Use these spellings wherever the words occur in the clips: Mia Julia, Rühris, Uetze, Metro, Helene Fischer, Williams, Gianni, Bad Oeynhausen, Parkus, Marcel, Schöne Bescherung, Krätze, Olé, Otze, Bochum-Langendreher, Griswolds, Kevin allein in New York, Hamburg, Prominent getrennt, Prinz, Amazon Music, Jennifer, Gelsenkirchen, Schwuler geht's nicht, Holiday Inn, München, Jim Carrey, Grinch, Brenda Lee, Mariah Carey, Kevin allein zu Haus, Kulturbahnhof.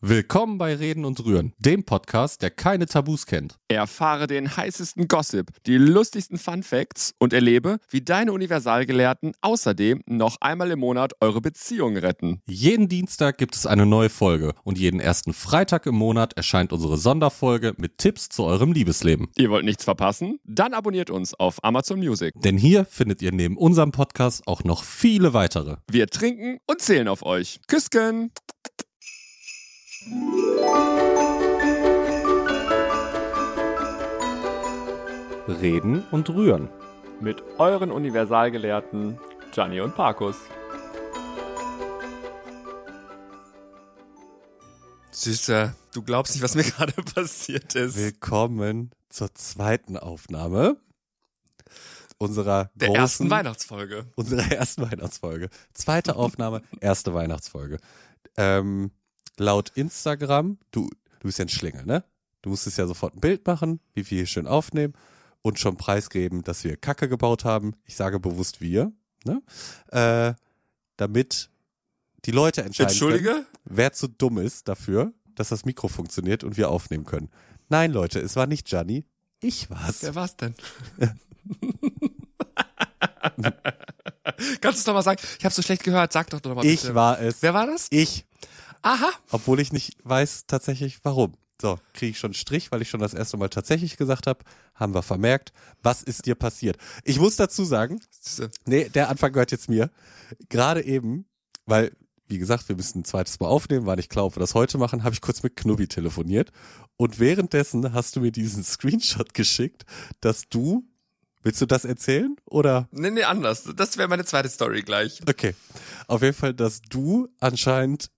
Willkommen bei Reden und Rühren, dem Podcast, der keine Tabus kennt. Erfahre den heißesten Gossip, die lustigsten Funfacts und erlebe, wie deine Universalgelehrten außerdem noch einmal im Monat eure Beziehung retten. Jeden Dienstag gibt es eine neue Folge und jeden ersten Freitag im Monat erscheint unsere Sonderfolge mit Tipps zu eurem Liebesleben. Ihr wollt nichts verpassen? Dann abonniert uns auf Amazon Music. Denn hier findet ihr neben unserem Podcast auch noch viele weitere. Wir trinken und zählen auf euch. Küsschen! Reden und Rühren. Mit euren Universalgelehrten Gianni und Parkus. Süßer, du glaubst nicht, was mir gerade passiert ist. Willkommen zur zweiten Aufnahme unserer ersten Weihnachtsfolge. Unserer ersten Weihnachtsfolge. Zweite Aufnahme, erste Weihnachtsfolge. Laut Instagram, du bist ja ein Schlingel, ne? Du musstest ja sofort ein Bild machen, wie wir hier schön aufnehmen und schon preisgeben, dass wir Kacke gebaut haben. Ich sage bewusst wir, ne? Damit die Leute entscheiden können, wer zu dumm ist dafür, dass das Mikro funktioniert und wir aufnehmen können. Nein, Leute, es war nicht Gianni, ich war's. Wer war's denn? Kannst du es nochmal sagen? Ich hab's so schlecht gehört, sag doch nochmal. Ich war es. Wer war das? Ich. Aha. Obwohl ich nicht weiß tatsächlich, warum. So, kriege ich schon einen Strich, weil ich schon das erste Mal tatsächlich gesagt habe, haben wir vermerkt, was ist dir passiert? Ich muss dazu sagen, nee, der Anfang gehört jetzt mir. Gerade eben, weil, wie gesagt, wir müssen ein zweites Mal aufnehmen, weil ich glaube, wir das heute machen, habe ich kurz mit Knubi telefoniert und währenddessen hast du mir diesen Screenshot geschickt, dass du, willst du das erzählen oder? Nee, anders. Das wäre meine zweite Story gleich. Okay, auf jeden Fall, dass du anscheinend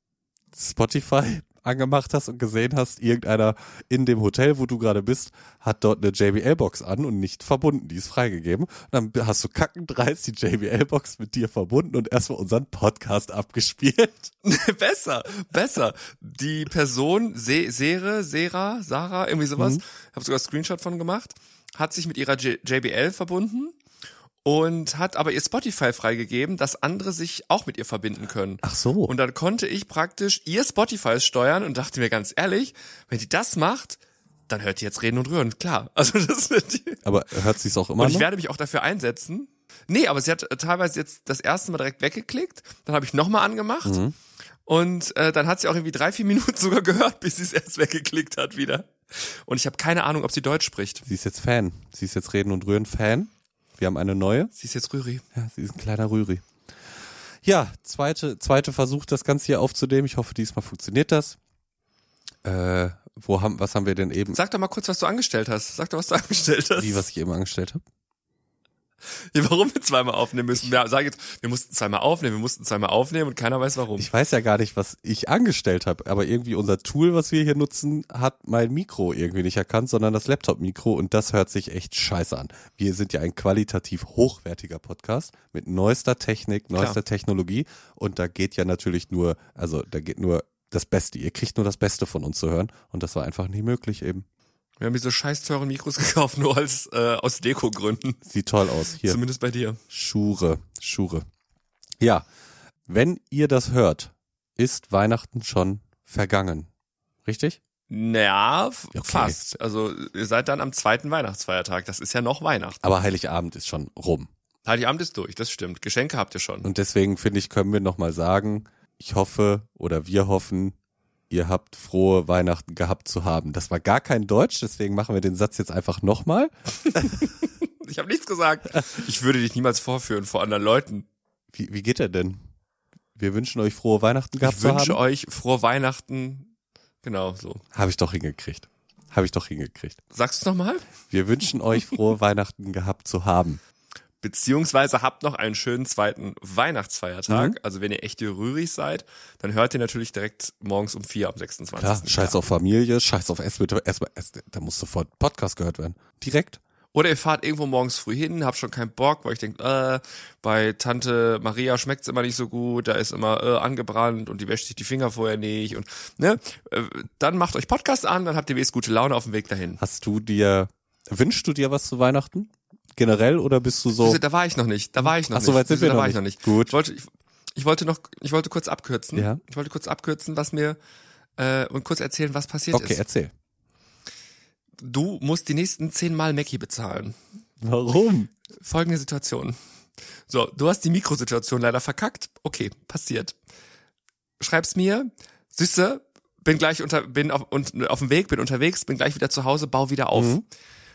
Spotify angemacht hast und gesehen hast, irgendeiner in dem Hotel, wo du gerade bist, hat dort eine JBL-Box an und nicht verbunden, die ist freigegeben. Und dann hast du kackendreist die JBL-Box mit dir verbunden und erstmal unseren Podcast abgespielt. Besser. Die Person, Sarah, irgendwie sowas, ich habe sogar einen Screenshot von gemacht, hat sich mit ihrer JBL verbunden. Und hat aber ihr Spotify freigegeben, dass andere sich auch mit ihr verbinden können. Ach so. Und dann konnte ich praktisch ihr Spotify steuern und dachte mir ganz ehrlich, wenn die das macht, dann hört die jetzt Reden und Rühren, klar. Also das wird die. Aber hört sie es auch immer noch? Und ich werde mich auch dafür einsetzen. Nee, aber sie hat teilweise jetzt das erste Mal direkt weggeklickt, dann habe ich nochmal angemacht und dann hat sie auch irgendwie 3-4 Minuten sogar gehört, bis sie es erst weggeklickt hat wieder. Und ich habe keine Ahnung, ob sie Deutsch spricht. Sie ist jetzt Fan. Sie ist jetzt Reden und Rühren Fan. Wir haben eine neue. Sie ist jetzt Rühri. Ja, sie ist ein kleiner Rühri. Ja, zweite Versuch, das Ganze hier aufzunehmen. Ich hoffe, diesmal funktioniert das. Was haben wir denn eben? Sag doch mal kurz, was du angestellt hast. Wie, was ich eben angestellt habe? Ja, warum wir zweimal aufnehmen müssen? Ja, sag jetzt, wir mussten zweimal aufnehmen und keiner weiß warum. Ich weiß ja gar nicht, was ich angestellt habe, aber irgendwie unser Tool, was wir hier nutzen, hat mein Mikro irgendwie nicht erkannt, sondern das Laptop-Mikro und das hört sich echt scheiße an. Wir sind ja ein qualitativ hochwertiger Podcast mit neuester Technik, neuester Technologie und da geht ja natürlich nur, also da geht nur das Beste. Ihr kriegt nur das Beste von uns zu hören und das war einfach nicht möglich eben. Wir haben diese scheiß teuren Mikros gekauft, nur als aus Deko-Gründen. Sieht toll aus. Hier. Zumindest bei dir. Schure. Ja, wenn ihr das hört, ist Weihnachten schon vergangen. Richtig? Naja, okay. Fast. Also ihr seid dann am zweiten Weihnachtsfeiertag. Das ist ja noch Weihnachten. Aber Heiligabend ist schon rum. Heiligabend ist durch, das stimmt. Geschenke habt ihr schon. Und deswegen, finde ich, können wir nochmal sagen, ich hoffe oder wir hoffen, ihr habt frohe Weihnachten gehabt zu haben. Das war gar kein Deutsch, deswegen machen wir den Satz jetzt einfach nochmal. Ich habe nichts gesagt. Ich würde dich niemals vorführen vor anderen Leuten. Wie geht er denn? Wir wünschen euch frohe Weihnachten gehabt zu haben. Ich wünsche euch frohe Weihnachten. Genau so. Habe ich doch hingekriegt. Sagst du es nochmal? Wir wünschen euch frohe Weihnachten gehabt zu haben. Beziehungsweise habt noch einen schönen zweiten Weihnachtsfeiertag. Mhm. Also wenn ihr echte Rühris seid, dann hört ihr natürlich direkt morgens um 4 am 26. Klar, scheiß auf Familie, scheiß auf Essen. Da muss sofort Podcast gehört werden. Direkt. Oder ihr fahrt irgendwo morgens früh hin, habt schon keinen Bock, weil ich denke, bei Tante Maria schmeckt's immer nicht so gut, da ist immer angebrannt und die wäscht sich die Finger vorher nicht. Und ne, dann macht euch Podcast an, dann habt ihr wenigstens gute Laune auf dem Weg dahin. Wünschst du dir was zu Weihnachten? Generell oder bist du so? Da war ich noch nicht. Ach so, weit sind wir noch nicht. Gut. Ich wollte kurz abkürzen. Ja. Ich wollte kurz abkürzen, was mir und kurz erzählen, was passiert ist. Okay, erzähl. Du musst die nächsten 10 Mal Mackie bezahlen. Warum? Folgende Situation. So, du hast die Mikrosituation leider verkackt. Okay, passiert. Schreib's mir, Süße, bin unterwegs, bin gleich wieder zu Hause, bau wieder auf. Mhm.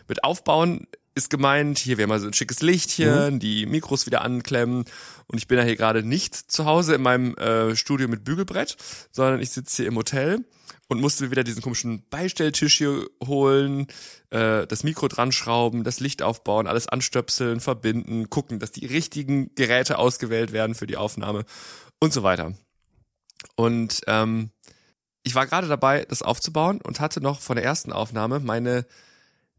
Mit Aufbauen ist gemeint, hier, wir haben mal so ein schickes Lichtchen, die Mikros wieder anklemmen und ich bin ja hier gerade nicht zu Hause in meinem Studio mit Bügelbrett, sondern ich sitze hier im Hotel und musste wieder diesen komischen Beistelltisch hier holen, das Mikro dran schrauben, das Licht aufbauen, alles anstöpseln, verbinden, gucken, dass die richtigen Geräte ausgewählt werden für die Aufnahme und so weiter. Und ich war gerade dabei, das aufzubauen und hatte noch von der ersten Aufnahme meine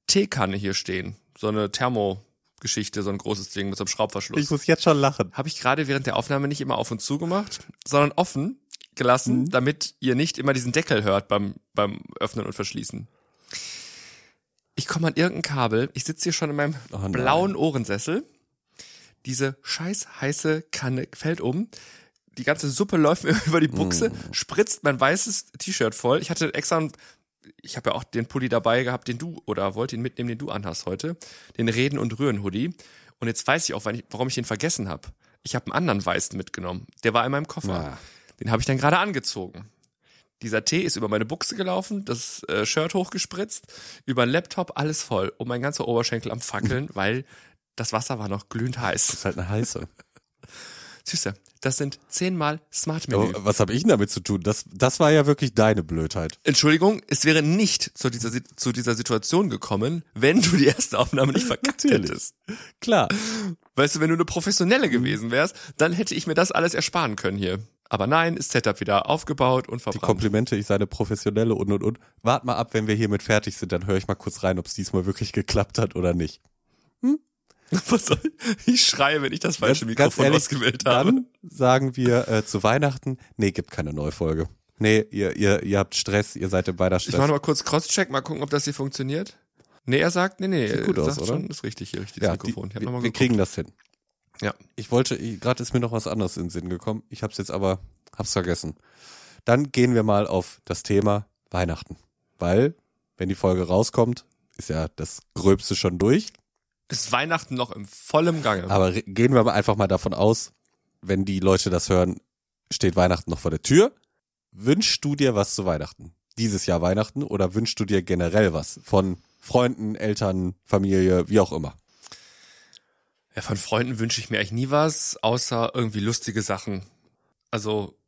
Teekanne hier stehen. So eine Thermogeschichte, so ein großes Ding mit so einem Schraubverschluss. Ich muss jetzt schon lachen. Habe ich gerade während der Aufnahme nicht immer auf und zu gemacht, sondern offen gelassen, damit ihr nicht immer diesen Deckel hört beim Öffnen und Verschließen. Ich komme an irgendein Kabel, ich sitze hier schon in meinem blauen Ohrensessel, diese scheiß heiße Kanne fällt um, die ganze Suppe läuft mir über die Buchse, spritzt mein weißes T-Shirt voll. Ich hatte extra ich habe ja auch den Pulli dabei gehabt, den du, oder wollte ihn mitnehmen, den du anhast heute. Den Reden und Rühren Hoodie. Und jetzt weiß ich auch, warum ich den vergessen habe. Ich habe einen anderen weißen mitgenommen. Der war in meinem Koffer. Ja. Den habe ich dann gerade angezogen. Dieser Tee ist über meine Buchse gelaufen, das Shirt hochgespritzt, über den Laptop, alles voll. Und mein ganzer Oberschenkel am Fackeln, weil das Wasser war noch glühend heiß. Das ist halt eine heiße. Süße, das sind 10 Mal Smart-Menü. Oh, was habe ich denn damit zu tun? Das war ja wirklich deine Blödheit. Entschuldigung, es wäre nicht zu dieser Situation gekommen, wenn du die erste Aufnahme nicht verkackt hättest. Klar. Weißt du, wenn du eine Professionelle gewesen wärst, dann hätte ich mir das alles ersparen können hier. Aber nein, ist Setup wieder aufgebaut und verbrannt. Die Komplimente, ich sei eine Professionelle und. Wart mal ab, wenn wir hiermit fertig sind, dann höre ich mal kurz rein, ob es diesmal wirklich geklappt hat oder nicht. Was soll ich schreie, wenn ich das falsche Mikrofon ausgewählt habe. Dann sagen wir zu Weihnachten, nee, gibt keine Neufolge. Nee, ihr habt Stress, ihr seid im Weihnachtsstress. Ich mache mal kurz Crosscheck, mal gucken, ob das hier funktioniert. Nee, er sagt, nee, sieht gut aus, oder? Schon, ist richtig hier, richtiges Mikrofon. Wir kriegen das hin. Ja. Gerade ist mir noch was anderes in den Sinn gekommen. Ich hab's vergessen. Dann gehen wir mal auf das Thema Weihnachten. Weil, wenn die Folge rauskommt, ist ja das Gröbste schon durch. Ist Weihnachten noch im vollen Gange. Aber gehen wir einfach mal davon aus, wenn die Leute das hören, steht Weihnachten noch vor der Tür. Wünschst du dir was zu Weihnachten? Dieses Jahr Weihnachten? Oder wünschst du dir generell was? Von Freunden, Eltern, Familie, wie auch immer. Ja, von Freunden wünsche ich mir eigentlich nie was, außer irgendwie lustige Sachen. Also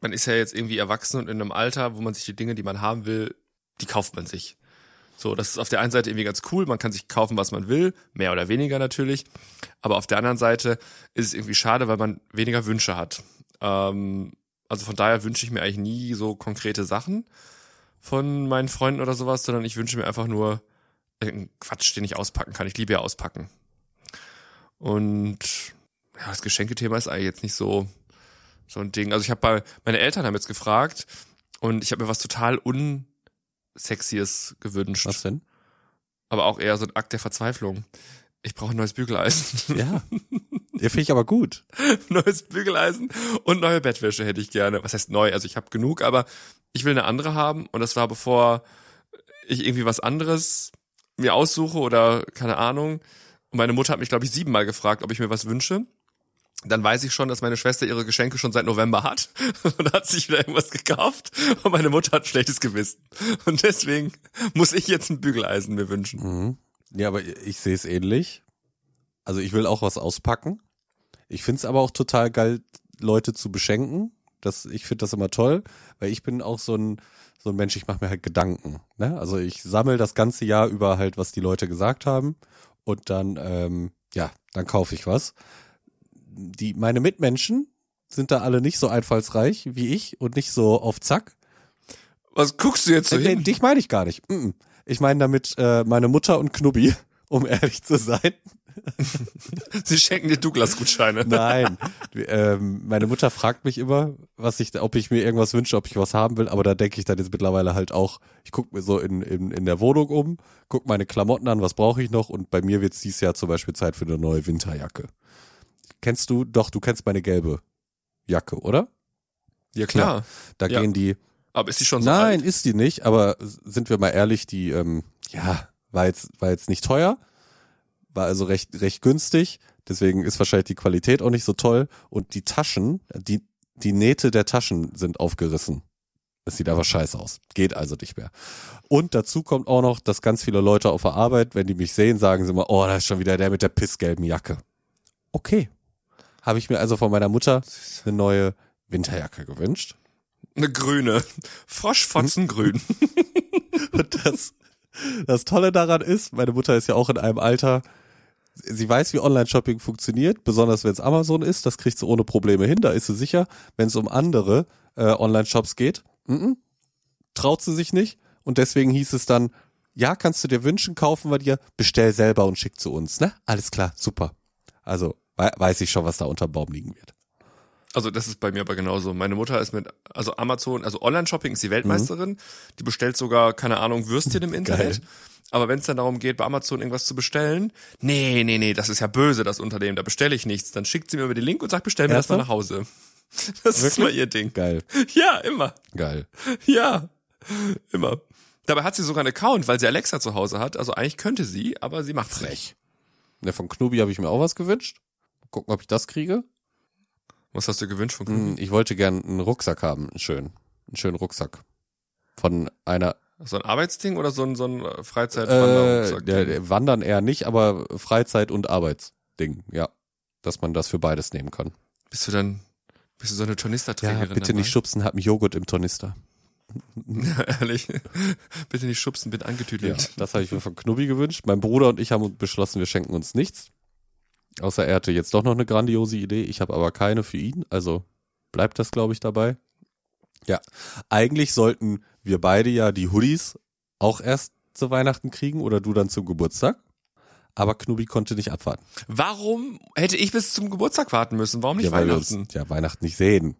man ist ja jetzt irgendwie erwachsen und in einem Alter, wo man sich die Dinge, die man haben will, die kauft man sich. So, das ist auf der einen Seite irgendwie ganz cool, man kann sich kaufen, was man will, mehr oder weniger natürlich, aber auf der anderen Seite ist es irgendwie schade, weil man weniger Wünsche hat. Also von daher wünsche ich mir eigentlich nie so konkrete Sachen von meinen Freunden oder sowas, sondern ich wünsche mir einfach nur irgendeinen Quatsch, den ich auspacken kann. Ich liebe ja auspacken. Und ja, das Geschenkethema ist eigentlich jetzt nicht so ein Ding. Also ich habe meine Eltern haben jetzt gefragt und ich habe mir was total Sexyes gewünscht. Was denn? Aber auch eher so ein Akt der Verzweiflung. Ich brauche ein neues Bügeleisen. Ja. Ja, finde ich aber gut. Neues Bügeleisen und neue Bettwäsche hätte ich gerne. Was heißt neu? Also ich habe genug, aber ich will eine andere haben und das war, bevor ich irgendwie was anderes mir aussuche oder keine Ahnung. Und meine Mutter hat mich, glaube ich, 7 Mal gefragt, ob ich mir was wünsche. Dann weiß ich schon, dass meine Schwester ihre Geschenke schon seit November hat und hat sich wieder irgendwas gekauft und meine Mutter hat ein schlechtes Gewissen. Und deswegen muss ich jetzt ein Bügeleisen mir wünschen. Mhm. Ja, aber ich sehe es ähnlich. Also ich will auch was auspacken. Ich finde es aber auch total geil, Leute zu beschenken. Ich finde das immer toll, weil ich bin auch so ein Mensch, ich mache mir halt Gedanken. Ne? Also ich sammle das ganze Jahr über halt, was die Leute gesagt haben und dann, dann kaufe ich was. Meine Mitmenschen sind da alle nicht so einfallsreich wie ich und nicht so auf Zack. Was guckst du jetzt so hin? Dich meine ich gar nicht. Ich meine damit meine Mutter und Knubi, um ehrlich zu sein. Sie schenken dir Douglas-Gutscheine. Nein. Meine Mutter fragt mich immer, ob ich mir irgendwas wünsche, ob ich was haben will, aber da denke ich dann jetzt mittlerweile halt auch, ich gucke mir so in der Wohnung um, gucke meine Klamotten an, was brauche ich noch und bei mir wird es dieses Jahr zum Beispiel Zeit für eine neue Winterjacke. Du kennst meine gelbe Jacke, oder? Ja, klar. Da gehen die Aber ist die schon so alt? Nein, ist die nicht, aber sind wir mal ehrlich, die war jetzt nicht teuer, war also recht günstig, deswegen ist wahrscheinlich die Qualität auch nicht so toll und die Taschen, die Nähte der Taschen sind aufgerissen. Es sieht aber scheiße aus. Geht also nicht mehr. Und dazu kommt auch noch, dass ganz viele Leute auf der Arbeit, wenn die mich sehen, sagen sie immer, oh, da ist schon wieder der mit der pissgelben Jacke. Okay. Habe ich mir also von meiner Mutter eine neue Winterjacke gewünscht. Eine grüne. Froschfotzengrün. Und das Tolle daran ist, meine Mutter ist ja auch in einem Alter, sie weiß, wie Online-Shopping funktioniert, besonders wenn es Amazon ist, das kriegt sie ohne Probleme hin, da ist sie sicher. Wenn es um andere Online-Shops geht, traut sie sich nicht und deswegen hieß es dann, ja, kannst du dir wünschen, kaufen wir dir, bestell selber und schick zu uns, ne? Alles klar, super. Also weiß ich schon, was da unterm Baum liegen wird. Also das ist bei mir aber genauso. Meine Mutter ist mit, also Amazon, also Online-Shopping ist die Weltmeisterin, die bestellt sogar, keine Ahnung, Würstchen im Internet. Geil. Aber wenn es dann darum geht, bei Amazon irgendwas zu bestellen, nee, das ist ja böse, das Unternehmen, da bestelle ich nichts. Dann schickt sie mir über den Link und sagt, bestell mir erstmal nach Hause. Das Wirklich? Ist mal ihr Ding. Geil. Ja, immer. Geil. Ja, immer. Dabei hat sie sogar einen Account, weil sie Alexa zu Hause hat. Also eigentlich könnte sie, aber sie macht frech. Ja, von Knubi habe ich mir auch was gewünscht. Gucken, ob ich das kriege. Was hast du gewünscht von Knubi? Ich wollte gern einen Rucksack haben, einen schönen Rucksack. Von einer... So ein Arbeitsding oder so ein Freizeit-Wanderrucksack? Wandern eher nicht, aber Freizeit- und Arbeitsding, ja. Dass man das für beides nehmen kann. Bist du so eine Tornisterträgerin? Ja, bitte nicht schubsen, hab einen Joghurt im Tornister. Ja, ehrlich. Bitte nicht schubsen, bin angetüdelt. Ja, das habe ich mir von Knubi gewünscht. Mein Bruder und ich haben beschlossen, wir schenken uns nichts. Außer er hatte jetzt doch noch eine grandiose Idee. Ich habe aber keine für ihn. Also bleibt das, glaube ich, dabei. Ja, eigentlich sollten wir beide ja die Hoodies auch erst zu Weihnachten kriegen oder du dann zum Geburtstag. Aber Knubi konnte nicht abwarten. Warum hätte ich bis zum Geburtstag warten müssen? Warum nicht Weihnachten? Weil wir uns ja Weihnachten nicht sehen.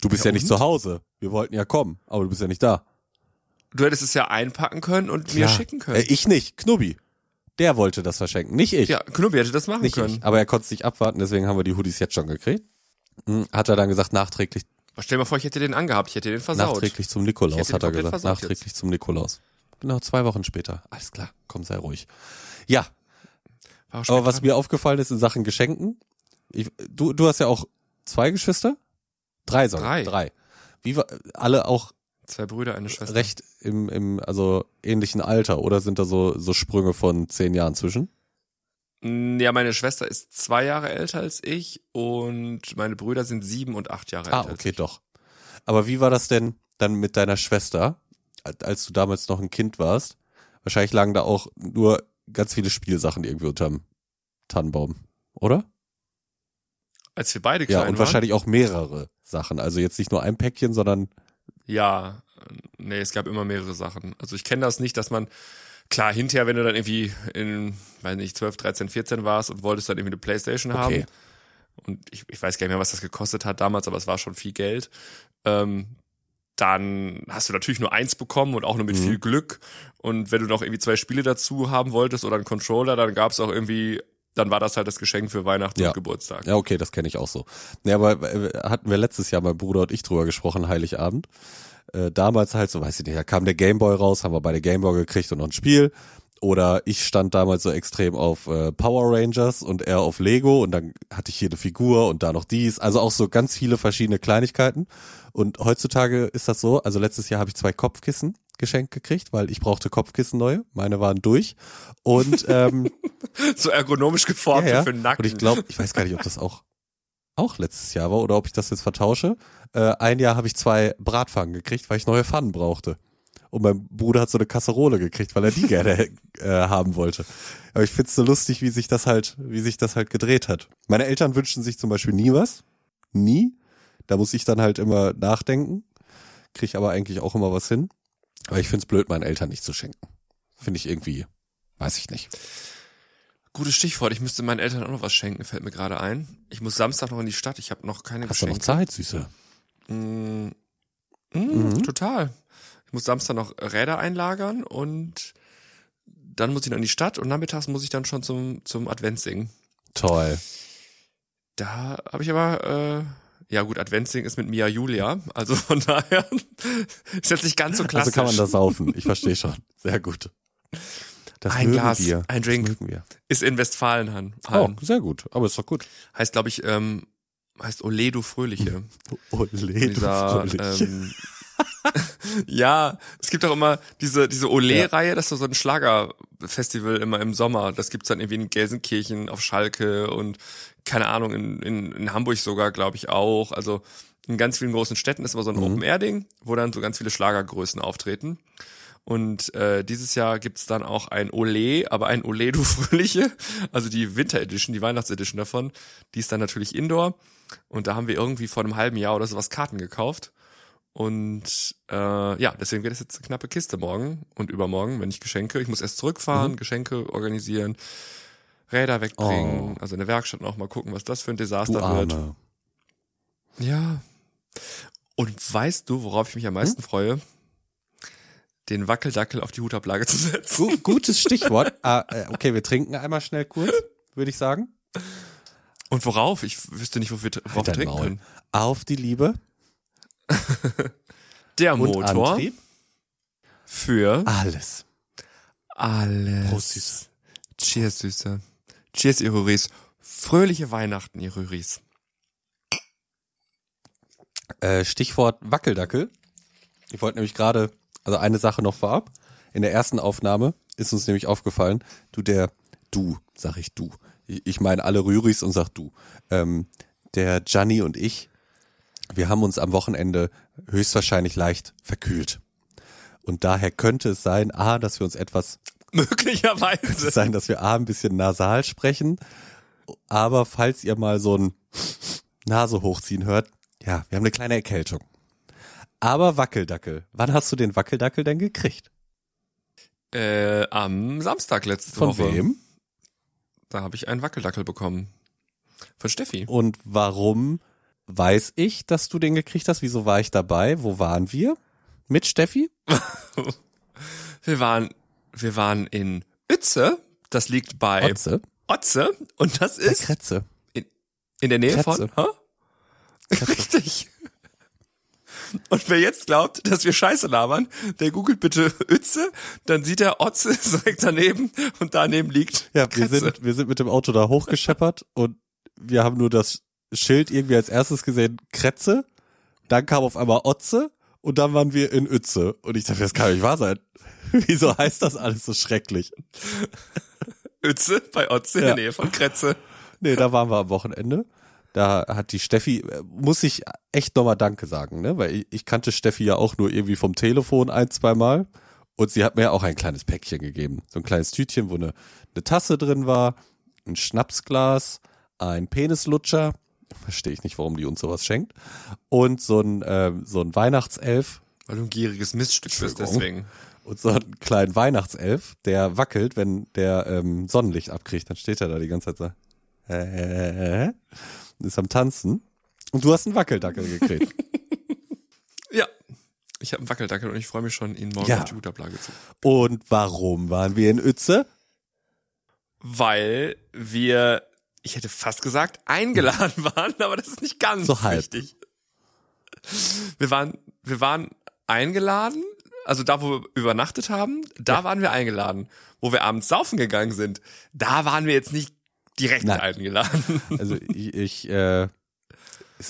Du bist ja nicht zu Hause. Wir wollten ja kommen, aber du bist ja nicht da. Du hättest es ja einpacken können und mir schicken können. Ich nicht, Knubi. Der wollte das verschenken, nicht ich. Ja, Knubi hätte das machen können. Ich, aber er konnte es nicht abwarten, deswegen haben wir die Hoodies jetzt schon gekriegt. Hat er dann gesagt, nachträglich. Stell dir mal vor, ich hätte den angehabt, ich hätte den versaut. Nachträglich zum Nikolaus, hat er gesagt. Nachträglich jetzt. Zum Nikolaus. Genau, 2 Wochen später. Alles klar, komm, sei ruhig. Ja, aber was mir aufgefallen ist in Sachen Geschenken, du hast ja auch 2 Geschwister? 3 sogar. 3. Wie war, alle auch 2 Brüder, eine Schwester. Recht im also ähnlichen Alter, oder sind da so Sprünge von 10 Jahren zwischen? Ja, meine Schwester ist 2 Jahre älter als ich und meine Brüder sind 7 und 8 Jahre älter. Ah, okay, doch. Aber wie war das denn dann mit deiner Schwester, als du damals noch ein Kind warst? Wahrscheinlich lagen da auch nur ganz viele Spielsachen irgendwie unterm Tannenbaum, oder? Als wir beide klein waren? Ja, und wahrscheinlich auch mehrere Sachen. Also jetzt nicht nur ein Päckchen, sondern... Ja, nee, es gab immer mehrere Sachen. Also ich kenne das nicht, dass man... Klar, hinterher, wenn du dann irgendwie in, weiß nicht, 12, 13, 14 warst und wolltest dann irgendwie eine Playstation haben. Und ich weiß gar nicht mehr, was das gekostet hat damals, aber es war schon viel Geld. Dann hast du natürlich nur 1 bekommen und auch nur mit viel Glück. Und wenn du noch irgendwie 2 Spiele dazu haben wolltest oder einen Controller, dann gab's auch irgendwie, dann war das halt das Geschenk für Weihnachten und Geburtstag. Ja, okay, das kenne ich auch so. Ja, aber hatten wir letztes Jahr, mein Bruder und ich, drüber gesprochen, Heiligabend. Damals halt so, weiß ich nicht, da kam der Gameboy raus, haben wir beide Gameboy gekriegt und noch ein Spiel. Oder ich stand damals so extrem auf Power Rangers und er auf Lego und dann hatte ich hier eine Figur und da noch dies. Also auch so ganz viele verschiedene Kleinigkeiten. Und heutzutage ist das so, also letztes Jahr habe ich 2 Kopfkissen geschenkt gekriegt, weil ich brauchte Kopfkissen neue. Meine waren durch. Und so ergonomisch geformt für den Nacken. Und ich glaube, ich weiß gar nicht, ob das auch letztes Jahr war oder ob ich das jetzt vertausche. Ein Jahr habe ich 2 Bratpfannen gekriegt, weil ich neue Pfannen brauchte. Und mein Bruder hat so eine Kasserole gekriegt, weil er die gerne haben wollte. Aber ich find's so lustig, wie sich das halt gedreht hat. Meine Eltern wünschen sich zum Beispiel nie was. Nie. Da muss ich dann halt immer nachdenken. Krieg aber eigentlich auch immer was hin. Aber ich find's blöd, meinen Eltern nicht zu schenken. Finde ich irgendwie, weiß ich nicht. Gutes Stichwort, ich müsste meinen Eltern auch noch was schenken, fällt mir gerade ein. Ich muss Samstag noch in die Stadt, ich habe noch keine Geschenke. Hast du noch Zeit, Süße? Total. Ich muss Samstag noch Räder einlagern und dann muss ich noch in die Stadt und nachmittags muss ich dann schon zum Advent singen. Toll. Da habe ich aber Ja gut, Adventsing ist mit Mia Julia, also von daher ist jetzt nicht ganz so klassisch. Also kann man das saufen, ich verstehe schon. Sehr gut. Das ein Glas, wir. Ein Drink ist in Westfalenhallen. Oh, sehr gut, aber ist doch gut. Heißt, glaube ich, heißt Olé, du Fröhliche. Olé, du Fröhliche. Ja, es gibt auch immer diese Olé-Reihe, das ist so ein Schlagerfestival immer im Sommer. Das gibt's dann irgendwie in Gelsenkirchen, auf Schalke und keine Ahnung, in Hamburg sogar, glaube ich, auch. Also in ganz vielen großen Städten ist immer so ein Open-Air-Ding, wo dann so ganz viele Schlagergrößen auftreten. Und dieses Jahr gibt's dann auch ein Olé, aber ein Olé, du Fröhliche, also die Winter-Edition, die Weihnachts-Edition davon, die ist dann natürlich Indoor. Und da haben wir irgendwie vor einem halben Jahr oder so was Karten gekauft. Und ja, deswegen wird es jetzt eine knappe Kiste morgen und übermorgen, wenn ich Geschenke, ich muss erst zurückfahren, Geschenke organisieren, Räder wegbringen, also in der Werkstatt noch mal gucken, was das für ein Desaster wird. Ja. Und weißt du, worauf ich mich am meisten freue? Den Wackeldackel auf die Hutablage zu setzen. Gutes Stichwort. Okay, wir trinken einmal schnell kurz, würde ich sagen. Und worauf? Ich wüsste nicht, worauf wir trinken können. Auf die Liebe. Der und Motor Antrieb für alles. Prost, Süße. Cheers, Süße. Cheers, ihr Rühris. Fröhliche Weihnachten, ihr Rühris. Stichwort Wackeldackel. Ich wollte nämlich gerade, also eine Sache noch vorab. In der ersten Aufnahme ist uns nämlich aufgefallen, du, sag ich. Ich meine alle Rühris und sag du. Der Gianni und ich, wir haben uns am Wochenende höchstwahrscheinlich leicht verkühlt. Und daher könnte es sein, dass wir uns etwas... Möglicherweise. Sein, dass wir ein bisschen nasal sprechen. Aber falls ihr mal so ein Nase hochziehen hört, ja, wir haben eine kleine Erkältung. Aber Wackeldackel. Wann hast du den Wackeldackel denn gekriegt? Am Samstag letzte Woche. Von wem? Da habe ich einen Wackeldackel bekommen. Von Steffi. Und warum... Weiß ich, dass du den gekriegt hast? Wieso war ich dabei? Wo waren wir? Mit Steffi? Wir waren in Uetze. Das liegt bei Otze. Und das ist Krätze. In der Nähe Krätze. Von? Richtig. Und wer jetzt glaubt, dass wir Scheiße labern, der googelt bitte Uetze, dann sieht er Otze direkt daneben und daneben liegt Krätze. Ja, wir sind mit dem Auto da hochgescheppert und wir haben nur das Schild irgendwie als erstes gesehen, Krätze, dann kam auf einmal Otze und dann waren wir in Uetze. Und ich dachte, das kann nicht wahr sein. Wieso heißt das alles so schrecklich? Uetze bei Otze in der Nähe von Krätze. Nee, da waren wir am Wochenende. Da hat die Steffi, muss ich echt nochmal Danke sagen, ne? Weil ich kannte Steffi ja auch nur irgendwie vom Telefon 1-2 Mal. Und sie hat mir ja auch ein kleines Päckchen gegeben. So ein kleines Tütchen, wo eine Tasse drin war, ein Schnapsglas, ein Penislutscher. Verstehe ich nicht, warum die uns sowas schenkt. Und so ein Weihnachtself. Weil du ein gieriges Miststück bist, deswegen. Und so einen kleinen Weihnachtself, der wackelt, wenn der Sonnenlicht abkriegt. Dann steht er da die ganze Zeit so. Ist am Tanzen. Und du hast einen Wackeldackel gekriegt. Ja, ich habe einen Wackeldackel und ich freue mich schon, ihn morgen auf die Hutablage zu. Und warum waren wir in Uetze? Weil wir... Ich hätte fast gesagt, eingeladen waren, aber das ist nicht ganz so richtig. Wir waren eingeladen, also da, wo wir übernachtet haben, da waren wir eingeladen. Wo wir abends saufen gegangen sind, da waren wir jetzt nicht direkt eingeladen. Also es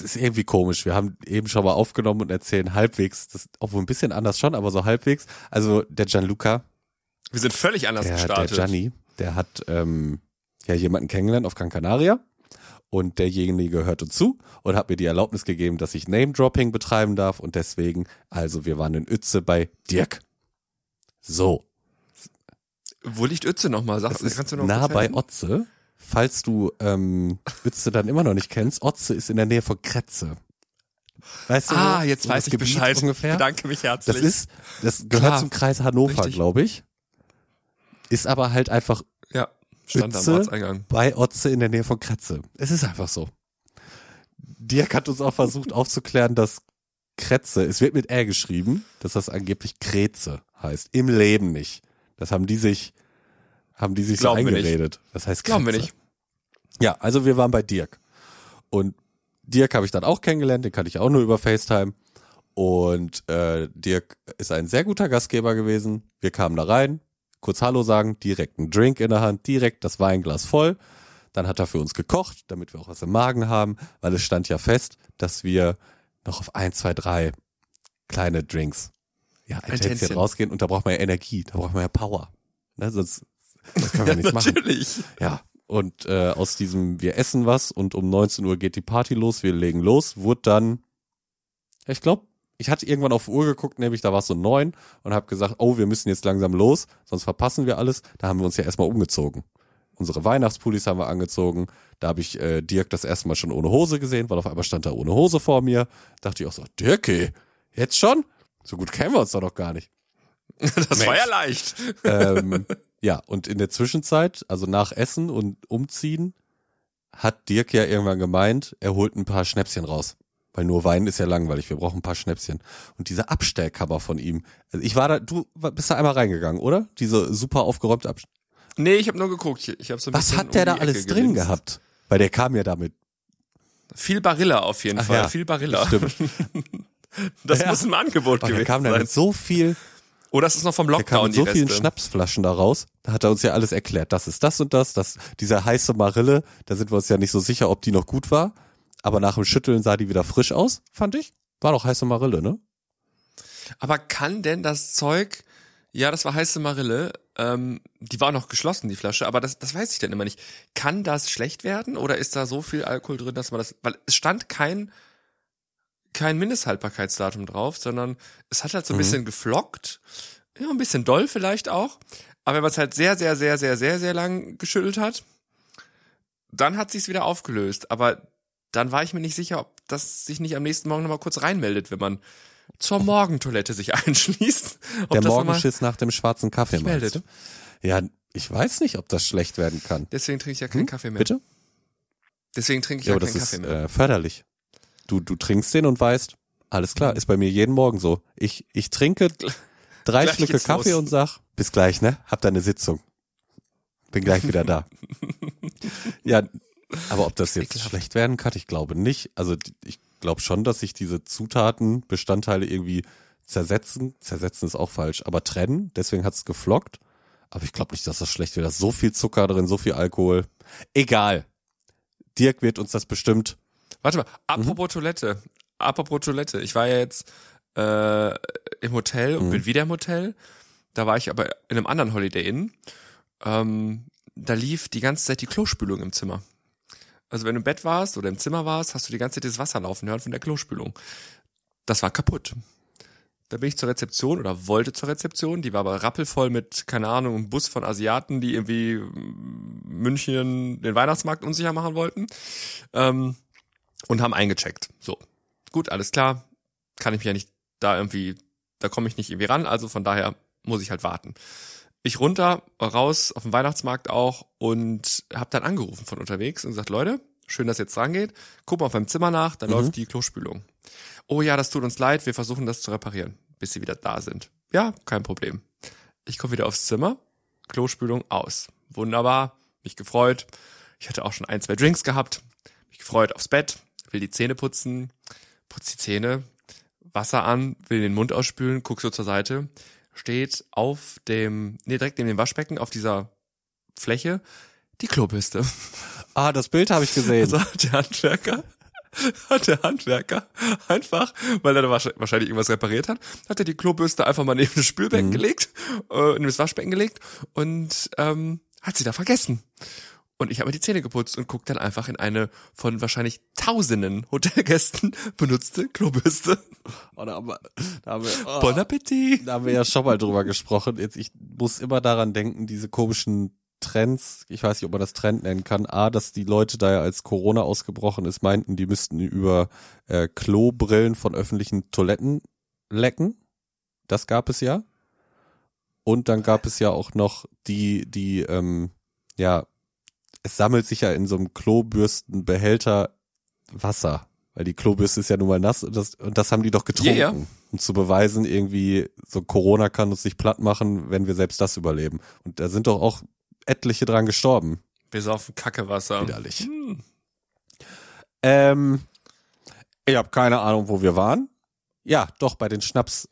ist irgendwie komisch. Wir haben eben schon mal aufgenommen und erzählen halbwegs, das, obwohl ein bisschen anders schon, aber so halbwegs. Also der Gianluca. Wir sind völlig anders gestartet. Der Gianni, der hat... jemanden kennengelernt auf Gran Canaria und derjenige hört uns zu und hat mir die Erlaubnis gegeben, dass ich Name-Dropping betreiben darf und deswegen, also wir waren in Uetze bei Dirk. So. Wo liegt Uetze nochmal? Sagst du, kannst du noch nah bei Otze, falls du Uetze dann immer noch nicht kennst. Otze ist in der Nähe von Krätze. Weißt du, jetzt so weiß ich Gebiet Bescheid. Ungefähr? Ich bedanke mich herzlich. Das gehört zum Kreis Hannover, glaube ich. Ist aber halt einfach... Ja. Stand am Ortseingang. Bei Otze in der Nähe von Krätze. Es ist einfach so. Dirk hat uns auch versucht aufzuklären, dass Krätze, es wird mit R geschrieben, dass das angeblich Krätze heißt. Im Leben nicht. Das haben die sich so eingeredet. Das heißt Krätze. Glauben wir nicht. Ja, also wir waren bei Dirk. Und Dirk habe ich dann auch kennengelernt, den kannte ich auch nur über FaceTime. Und Dirk ist ein sehr guter Gastgeber gewesen. Wir kamen da rein, kurz Hallo sagen, direkt einen Drink in der Hand, direkt das Weinglas voll. Dann hat er für uns gekocht, damit wir auch was im Magen haben, weil es stand ja fest, dass wir noch auf 1, 2, 3 kleine Drinks, ja, ein Tänzchen rausgehen. Und da braucht man ja Energie, da braucht man ja Power. Ne, sonst das können wir nicht machen. Natürlich. Ja, und aus diesem, wir essen was und um 19 Uhr geht die Party los, wir legen los, wurde dann, ich glaube, ich hatte irgendwann auf die Uhr geguckt, nämlich da war es so 9 und habe gesagt, oh, wir müssen jetzt langsam los, sonst verpassen wir alles. Da haben wir uns ja erstmal umgezogen. Unsere Weihnachtspullis haben wir angezogen. Da habe ich Dirk das erste Mal schon ohne Hose gesehen, weil auf einmal stand er ohne Hose vor mir. Dachte ich auch so, Dirki, jetzt schon? So gut kennen wir uns doch noch gar nicht. Das war ja leicht. Ja, und in der Zwischenzeit, also nach Essen und Umziehen, hat Dirk ja irgendwann gemeint, er holt ein paar Schnäpschen raus. Weil nur Wein ist ja langweilig, wir brauchen ein paar Schnäpschen. Und diese Abstellkammer von ihm, also ich war da, du bist da einmal reingegangen, oder? Diese super aufgeräumte Abstellkammer. Nee, ich habe nur geguckt hier. Ich hab so ein was hat der da alles drin gehabt? Weil der kam ja damit. Viel Barilla auf jeden Fall. Ja, viel Barilla. Stimmt. Das muss ein Angebot gewesen sein. Der kam da mit so viel. Oder das ist noch vom Lockdown. Der kam mit so vielen Schnapsflaschen da raus. Da hat er uns ja alles erklärt. Das ist das und das. Das diese heiße Marille, da sind wir uns ja nicht so sicher, ob die noch gut war. Aber nach dem Schütteln sah die wieder frisch aus, fand ich. War doch heiße Marille, ne? Aber kann denn das Zeug... Ja, das war heiße Marille. Die war noch geschlossen, die Flasche, aber das weiß ich dann immer nicht. Kann das schlecht werden oder ist da so viel Alkohol drin, dass man das... Weil es stand kein Mindesthaltbarkeitsdatum drauf, sondern es hat halt so ein bisschen geflockt. Ja, ein bisschen doll vielleicht auch. Aber wenn man es halt sehr, sehr, sehr, sehr, sehr, sehr lang geschüttelt hat, dann hat sich's wieder aufgelöst. Aber dann war ich mir nicht sicher, ob das sich nicht am nächsten Morgen nochmal kurz reinmeldet, wenn man... zur Morgentoilette sich einschließt. Ob der Morgenschiss nach dem schwarzen Kaffee meldet. Ja, ich weiß nicht, ob das schlecht werden kann. Deswegen trinke ich ja keinen Kaffee mehr. Bitte? Deswegen trinke ich ja keinen Kaffee mehr. Aber das ist förderlich. Du trinkst den und weißt, alles klar, ist bei mir jeden Morgen so. Ich trinke 3 Schlücke Kaffee und sag, bis gleich, ne? Hab da eine Sitzung. Bin gleich wieder da. Ja, aber ob das jetzt schlecht werden kann, ich glaube nicht. Also Ich glaube schon, dass sich diese Zutaten, Bestandteile irgendwie zersetzen ist auch falsch, aber trennen, deswegen hat's geflockt, aber ich glaube nicht, dass das schlecht wird, da ist so viel Zucker drin, so viel Alkohol, egal, Dirk wird uns das bestimmt. Warte mal, apropos Toilette, ich war ja jetzt im Hotel und bin wieder im Hotel, da war ich aber in einem anderen Holiday Inn, da lief die ganze Zeit die Klospülung im Zimmer. Also wenn du im Bett warst oder im Zimmer warst, hast du die ganze Zeit das Wasser laufen hören von der Klospülung. Das war kaputt. Da bin ich zur Rezeption oder wollte zur Rezeption. Die war aber rappelvoll mit, keine Ahnung, einem Bus von Asiaten, die irgendwie München den Weihnachtsmarkt unsicher machen wollten. Und haben eingecheckt. So, gut, alles klar. Kann ich mich ja nicht da komme ich nicht irgendwie ran. Also von daher muss ich halt warten. Ich runter, raus, auf den Weihnachtsmarkt auch und hab dann angerufen von unterwegs und gesagt, Leute, schön, dass ihr jetzt rangeht, guck mal auf meinem Zimmer nach, da läuft die Klospülung. Oh ja, das tut uns leid, wir versuchen das zu reparieren, bis sie wieder da sind. Ja, kein Problem. Ich komme wieder aufs Zimmer, Klospülung aus. Wunderbar, mich gefreut. Ich hatte auch schon 1, 2 Drinks gehabt, mich gefreut aufs Bett, will die Zähne putzen, putz die Zähne, Wasser an, will den Mund ausspülen, guck so zur Seite. Steht auf dem, direkt neben dem Waschbecken, auf dieser Fläche, die Klobürste. Ah, das Bild habe ich gesehen. Also hat der Handwerker einfach, weil er da wahrscheinlich irgendwas repariert hat er die Klobürste einfach mal neben das Spülbecken gelegt, neben das Waschbecken gelegt und hat sie da vergessen. Und ich habe mir die Zähne geputzt und guck dann einfach in eine von wahrscheinlich Tausenden Hotelgästen benutzte Klobürste. Oh, da haben wir Bon Appetit. Da haben wir ja schon mal drüber gesprochen. Jetzt, ich muss immer daran denken, diese komischen Trends, ich weiß nicht, ob man das Trend nennen kann. A, dass die Leute, da ja als Corona ausgebrochen ist, meinten, die müssten über Klobrillen von öffentlichen Toiletten lecken. Das gab es ja. Und dann gab es ja auch noch es sammelt sich ja in so einem Klobürstenbehälter Wasser, weil die Klobürste ist ja nun mal nass und das haben die doch getrunken, um zu beweisen, irgendwie so Corona kann uns nicht platt machen, wenn wir selbst das überleben. Und da sind doch auch etliche dran gestorben. Wir saufen Kackewasser. Widerlich. Ich habe keine Ahnung, wo wir waren. Ja, doch, bei den Schnaps.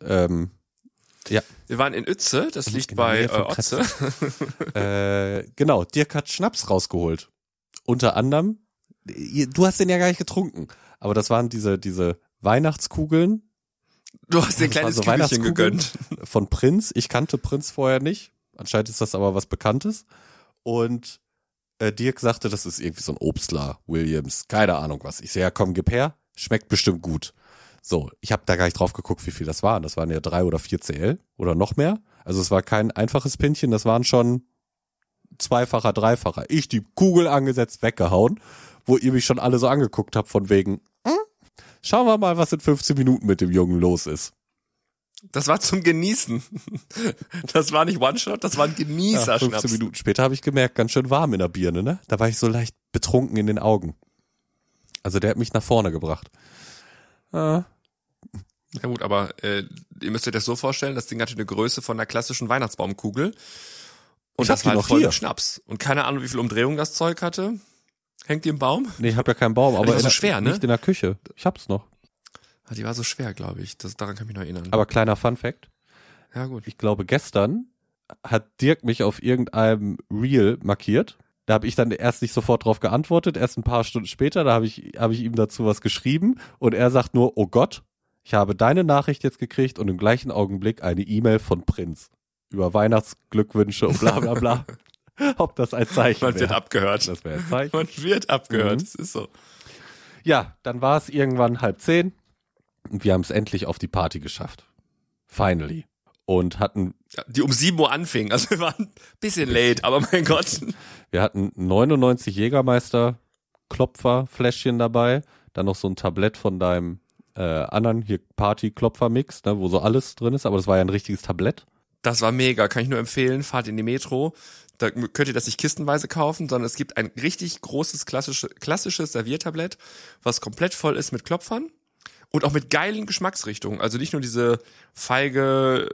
Ja. Wir waren in Uetze, das liegt bei Otze. Genau, Dirk hat Schnaps rausgeholt. Unter anderem, du hast den ja gar nicht getrunken, aber das waren diese Weihnachtskugeln. Du hast dir ein kleines Kügelchen gegönnt. Von Prinz. Ich kannte Prinz vorher nicht. Anscheinend ist das aber was Bekanntes. Und Dirk sagte, das ist irgendwie so ein Obstler, Williams, keine Ahnung was. Ich so, ja komm, gib her, schmeckt bestimmt gut. So, ich habe da gar nicht drauf geguckt, wie viel das waren. Das waren ja 3 oder 4 CL oder noch mehr. Also es war kein einfaches Pinchen, das waren schon zweifacher, dreifacher. Ich die Kugel angesetzt, weggehauen, wo ihr mich schon alle so angeguckt habt von wegen, schauen wir mal, was in 15 Minuten mit dem Jungen los ist. Das war zum Genießen. Das war nicht One-Shot, das war ein Genießerschnaps. Ja, 15 Minuten später habe ich gemerkt, ganz schön warm in der Birne, ne? Da war ich so leicht betrunken in den Augen. Also der hat mich nach vorne gebracht. Ja gut, aber ihr müsst euch das so vorstellen, das Ding hatte eine Größe von einer klassischen Weihnachtsbaumkugel. Und ich das war halt voll mit Schnaps. Und keine Ahnung, wie viel Umdrehung das Zeug hatte. Hängt die im Baum? Nee, ich habe ja keinen Baum, aber die war so schwer, ne? Nicht in der Küche. Ich hab's noch. Die war so schwer, glaube ich. Daran kann ich mich noch erinnern. Aber kleiner Funfact. Ja, gut. Ich glaube, gestern hat Dirk mich auf irgendeinem Reel markiert. Da habe ich dann erst nicht sofort drauf geantwortet. Erst ein paar Stunden später, da habe ich ihm dazu was geschrieben. Und er sagt nur, oh Gott, ich habe deine Nachricht jetzt gekriegt und im gleichen Augenblick eine E-Mail von Prinz. Über Weihnachtsglückwünsche und bla bla bla. Ob das ein Zeichen wäre. Man wird abgehört. Das wäre ein Zeichen. Man wird abgehört, das ist so. Ja, dann war es irgendwann 9:30 und wir haben es endlich auf die Party geschafft. Finally. Und hatten... Ja, die um 7 Uhr anfing, also wir waren ein bisschen late, aber mein Gott. Wir hatten 99 Jägermeister-Klopfer-Fläschchen dabei, dann noch so ein Tablett von deinem anderen hier Party-Klopfer-Mix, ne, wo so alles drin ist, aber das war ja ein richtiges Tablett. Das war mega, kann ich nur empfehlen, fahrt in die Metro. Da könnt ihr das nicht kistenweise kaufen, sondern es gibt ein richtig großes klassisches Serviertablett, was komplett voll ist mit Klopfern und auch mit geilen Geschmacksrichtungen. Also nicht nur diese feige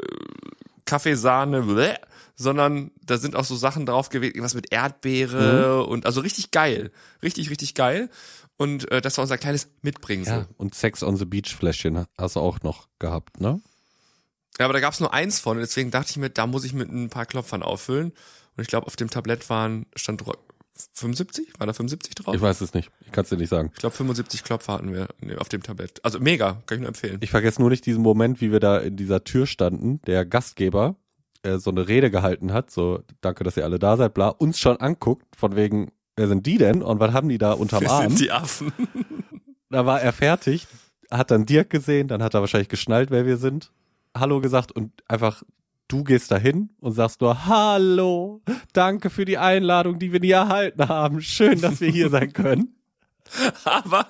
Kaffeesahne, sondern da sind auch so Sachen drauf gewesen, irgendwas mit Erdbeere und also richtig geil. Richtig, richtig geil. Und das war unser kleines Mitbringsel. Ja, und Sex on the Beach Fläschchen hast du auch noch gehabt, ne? Ja, aber da gab's nur eins von und deswegen dachte ich mir, da muss ich mit ein paar Klopfern auffüllen. Und ich glaube, auf dem Tablett stand 75? War da 75 drauf? Ich weiß es nicht. Ich kann es dir nicht sagen. Ich glaube, 75 Klopfer hatten wir auf dem Tablett. Also mega, kann ich nur empfehlen. Ich vergesse nur nicht diesen Moment, wie wir da in dieser Tür standen, der Gastgeber so eine Rede gehalten hat, so danke, dass ihr alle da seid, bla, uns schon anguckt, von wegen, wer sind die denn und was haben die da unterm Arm? Wer sind die Affen? Da war er fertig, hat dann Dirk gesehen, dann hat er wahrscheinlich geschnallt, wer wir sind, Hallo gesagt und einfach... Du gehst dahin und sagst nur, hallo, danke für die Einladung, die wir nie erhalten haben. Schön, dass wir hier sein können. Aber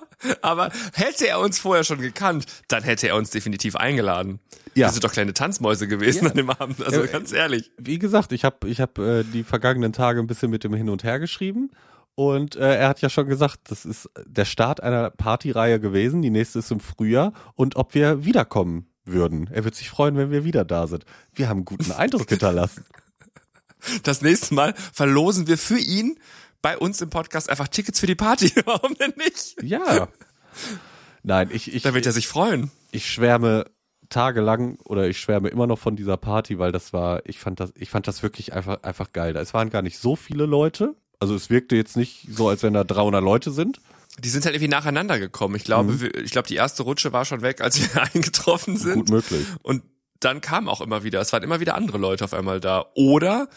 hätte er uns vorher schon gekannt, dann hätte er uns definitiv eingeladen. Ja. Wir sind doch kleine Tanzmäuse gewesen an dem Abend, also ganz ehrlich. Wie gesagt, ich hab die vergangenen Tage ein bisschen mit dem hin und her geschrieben und er hat ja schon gesagt, das ist der Start einer Partyreihe gewesen, die nächste ist im Frühjahr und ob wir wiederkommen würden. Er wird sich freuen, wenn wir wieder da sind. Wir haben einen guten Eindruck hinterlassen. Das nächste Mal verlosen wir für ihn bei uns im Podcast einfach Tickets für die Party. Warum denn nicht? Ja. Nein, da wird er sich freuen. Ich schwärme tagelang oder ich schwärme immer noch von dieser Party, weil das war, ich fand das wirklich einfach geil. Es waren gar nicht so viele Leute. Also es wirkte jetzt nicht so, als wenn da 300 Leute sind. Die sind halt irgendwie nacheinander gekommen. Ich glaube, die erste Rutsche war schon weg, als wir eingetroffen sind. Gut möglich. Und dann kam auch immer wieder, es waren immer wieder andere Leute auf einmal da. Oder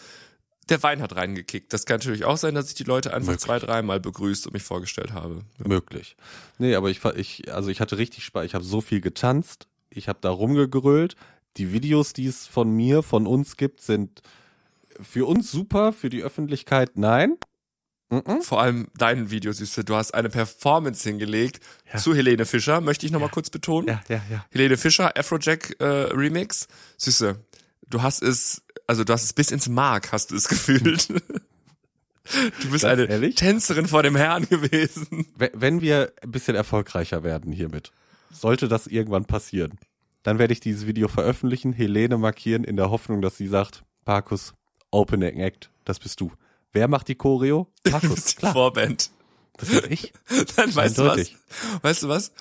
der Wein hat reingekickt. Das kann natürlich auch sein, dass ich die Leute einfach möglich 2, 3 Mal begrüßt und mich vorgestellt habe. Ja. Möglich. Nee, aber ich hatte richtig Spaß. Ich habe so viel getanzt. Ich habe da rumgegrölt. Die Videos, die es von mir, von uns gibt, sind für uns super, für die Öffentlichkeit nein. Vor allem dein Video, Süße, du hast eine Performance hingelegt zu Helene Fischer, möchte ich nochmal kurz betonen. Ja. Helene Fischer, Afrojack Remix. Süße, du hast es bis ins Mark, hast du es gefühlt. Du bist ganz eine ehrlich? Tänzerin vor dem Herrn gewesen. Wenn wir ein bisschen erfolgreicher werden hiermit, sollte das irgendwann passieren, dann werde ich dieses Video veröffentlichen, Helene markieren, in der Hoffnung, dass sie sagt, Parkus, Open Act, das bist du. Wer macht die Choreo? Markus, klar. Vorband. Das bin ich. Dann weißt du was?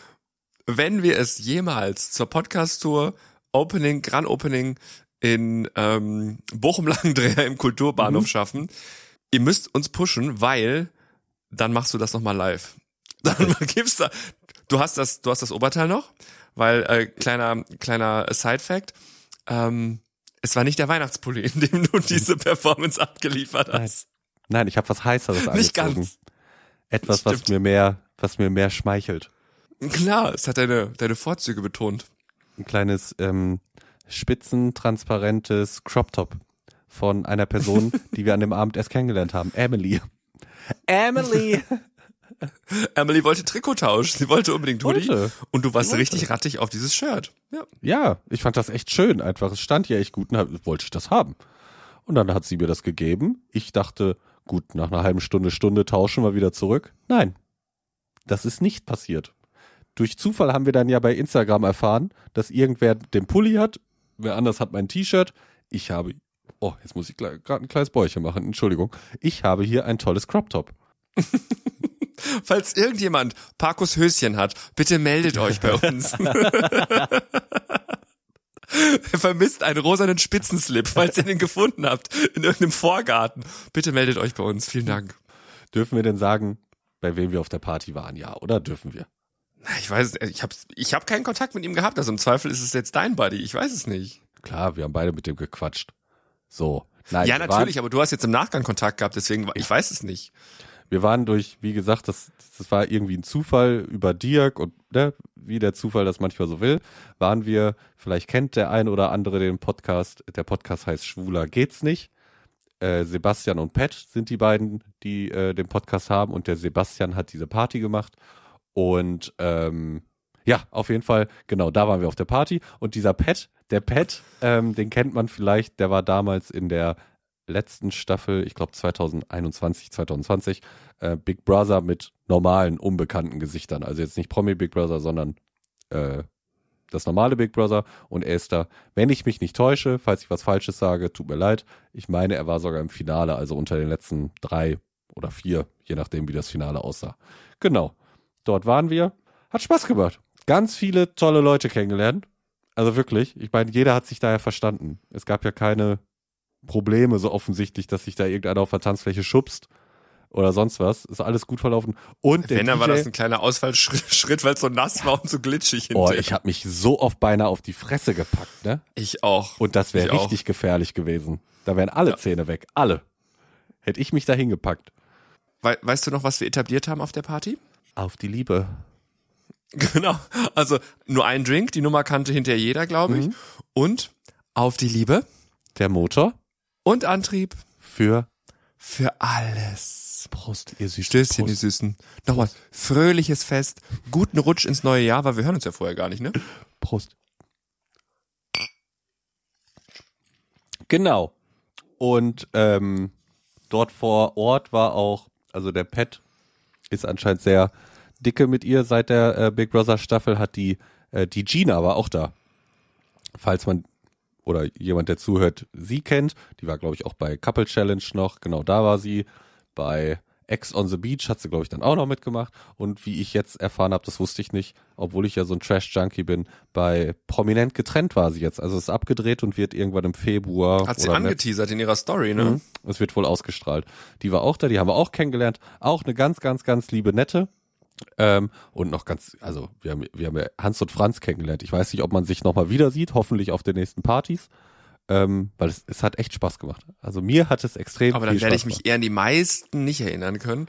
wenn wir es jemals zur Podcast-Tour Opening, Grand Opening in Bochum-Langendreher im Kulturbahnhof schaffen, ihr müsst uns pushen, weil dann machst du das nochmal live. Dann gibst du, du hast das Oberteil noch, weil kleiner Side-Fact, es war nicht der Weihnachtspulli, in dem du diese Performance abgeliefert hast. Nein, ich habe was Heißeres angezogen. Nicht ganz. Etwas, stimmt, was mir mehr schmeichelt. Klar, es hat deine Vorzüge betont. Ein kleines spitzentransparentes Crop-Top von einer Person, die wir an dem Abend erst kennengelernt haben. Emily! Emily wollte Trikottausch. Sie wollte unbedingt Hoodie. Und du warst richtig rattig auf dieses Shirt. Ja, ich fand das echt schön. Einfach, es stand ja echt gut und wollte ich das haben. Und dann hat sie mir das gegeben. Ich dachte, gut, nach einer halben Stunde tauschen wir wieder zurück. Nein, das ist nicht passiert. Durch Zufall haben wir dann ja bei Instagram erfahren, dass irgendwer den Pulli hat, wer anders hat mein T-Shirt. Ich habe, jetzt muss ich gerade ein kleines Bäuerchen machen, Entschuldigung. Ich habe hier ein tolles Crop-Top. Falls irgendjemand Parkus Höschen hat, bitte meldet euch bei uns. Er vermisst einen rosanen Spitzenslip, falls ihr den gefunden habt, in irgendeinem Vorgarten. Bitte meldet euch bei uns, vielen Dank. Dürfen wir denn sagen, bei wem wir auf der Party waren? Ja, oder dürfen wir? Ich weiß es, ich hab keinen Kontakt mit ihm gehabt, also im Zweifel ist es jetzt dein Buddy, ich weiß es nicht. Klar, wir haben beide mit dem gequatscht. So. Nein, ja, natürlich, aber du hast jetzt im Nachgang Kontakt gehabt, deswegen, ich weiß es nicht. Wir waren durch, wie gesagt, das war irgendwie ein Zufall über Dirk und wie der Zufall das manchmal so will, waren wir, vielleicht kennt der ein oder andere den Podcast, der Podcast heißt Schwuler geht's nicht. Sebastian und Pat sind die beiden, die den Podcast haben, und der Sebastian hat diese Party gemacht und auf jeden Fall, genau, da waren wir auf der Party und dieser Pat, den kennt man vielleicht, der war damals in der letzten Staffel, ich glaube 2020, Big Brother mit normalen, unbekannten Gesichtern. Also jetzt nicht Promi-Big Brother, sondern das normale Big Brother. Und er ist da, wenn ich mich nicht täusche, falls ich was Falsches sage, tut mir leid. Ich meine, er war sogar im Finale, also unter den letzten 3 oder 4, je nachdem, wie das Finale aussah. Genau, dort waren wir. Hat Spaß gemacht. Ganz viele tolle Leute kennengelernt. Also wirklich, ich meine, jeder hat sich daher verstanden. Es gab ja keine Probleme so offensichtlich, dass sich da irgendeiner auf der Tanzfläche schubst oder sonst was. Ist alles gut verlaufen. Und der DJ, war das ein kleiner Ausfallschritt, weil es so nass war und so glitschig hinterher. Ich habe mich so oft beinahe auf die Fresse gepackt, ne? Ich auch. Und das wäre richtig gefährlich gewesen. Da wären alle Zähne weg. Alle. Hätte ich mich da hingepackt. Weißt du noch, was wir etabliert haben auf der Party? Auf die Liebe. Genau. Also nur ein Drink. Die Nummer kannte hinterher jeder, glaube ich. Und auf die Liebe. Der Motor. Und Antrieb. Für alles. Prost, ihr Süßen. Stößchen, Prost. Die Süßen. Nochmal, fröhliches Fest, guten Rutsch ins neue Jahr, weil wir hören uns ja vorher gar nicht, ne? Prost. Genau. Und dort vor Ort war auch, also der Pat ist anscheinend sehr dicke mit ihr seit der Big Brother Staffel, hat die Gina war auch da. Falls man oder jemand, der zuhört, sie kennt. Die war, glaube ich, auch bei Couple Challenge noch. Genau, da war sie. Bei Ex on the Beach hat sie, glaube ich, dann auch noch mitgemacht. Und wie ich jetzt erfahren habe, das wusste ich nicht, obwohl ich ja so ein Trash-Junkie bin, bei Prominent getrennt war sie jetzt. Also ist abgedreht und wird irgendwann im Februar. Hat sie angeteasert in ihrer Story, ne? Es wird wohl ausgestrahlt. Die war auch da, die haben wir auch kennengelernt. Auch eine ganz, ganz, ganz liebe Nette. Und noch ganz, also wir haben ja Hans und Franz kennengelernt. Ich weiß nicht, ob man sich nochmal wieder sieht, hoffentlich auf den nächsten Partys, weil es hat echt Spaß gemacht. Also mir hat es extrem viel Spaß gemacht. Aber dann werde ich mich eher an die meisten nicht erinnern können,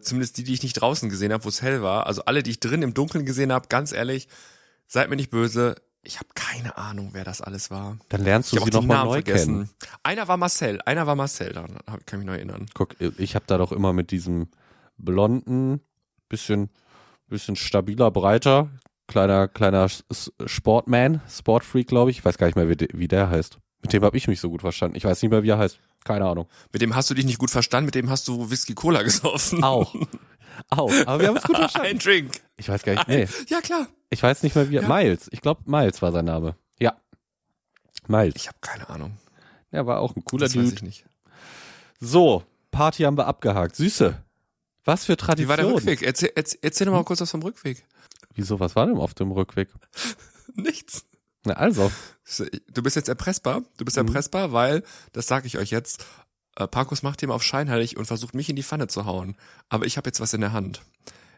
zumindest die ich nicht draußen gesehen habe, wo es hell war. Also alle, die ich drin im Dunkeln gesehen habe, ganz ehrlich, seid mir nicht böse, ich habe keine Ahnung, wer das alles war. Dann lernst du sie nochmal neu kennen. Einer war Marcel, daran kann ich mich noch erinnern. Guck, ich habe da doch immer mit diesem blonden, bisschen stabiler, breiter, kleiner Sportfreak, glaube ich. Ich weiß gar nicht mehr, wie der heißt. Mit dem habe ich mich so gut verstanden. Ich weiß nicht mehr, wie er heißt. Keine Ahnung. Mit dem hast du dich nicht gut verstanden, mit dem hast du Whisky-Cola gesoffen. Auch. Aber wir haben es gut verstanden. Ein Drink. Ich weiß gar nicht. Nee. Ja, klar. Ich weiß nicht mehr, wie er... Ja. Miles. Ich glaube, Miles war sein Name. Ja. Miles. Ich habe keine Ahnung. Ja, war auch ein cooler Dude. Das weiß ich nicht. So, Party haben wir abgehakt. Süße. Was für Tradition. Wie war der Rückweg? Erzähl doch mal kurz was vom Rückweg. Wieso, was war denn auf dem Rückweg? Nichts. Na also. Du bist jetzt erpressbar. Du bist erpressbar, weil, das sage ich euch jetzt, Parkus macht ihm auf scheinheilig und versucht, mich in die Pfanne zu hauen. Aber ich habe jetzt was in der Hand.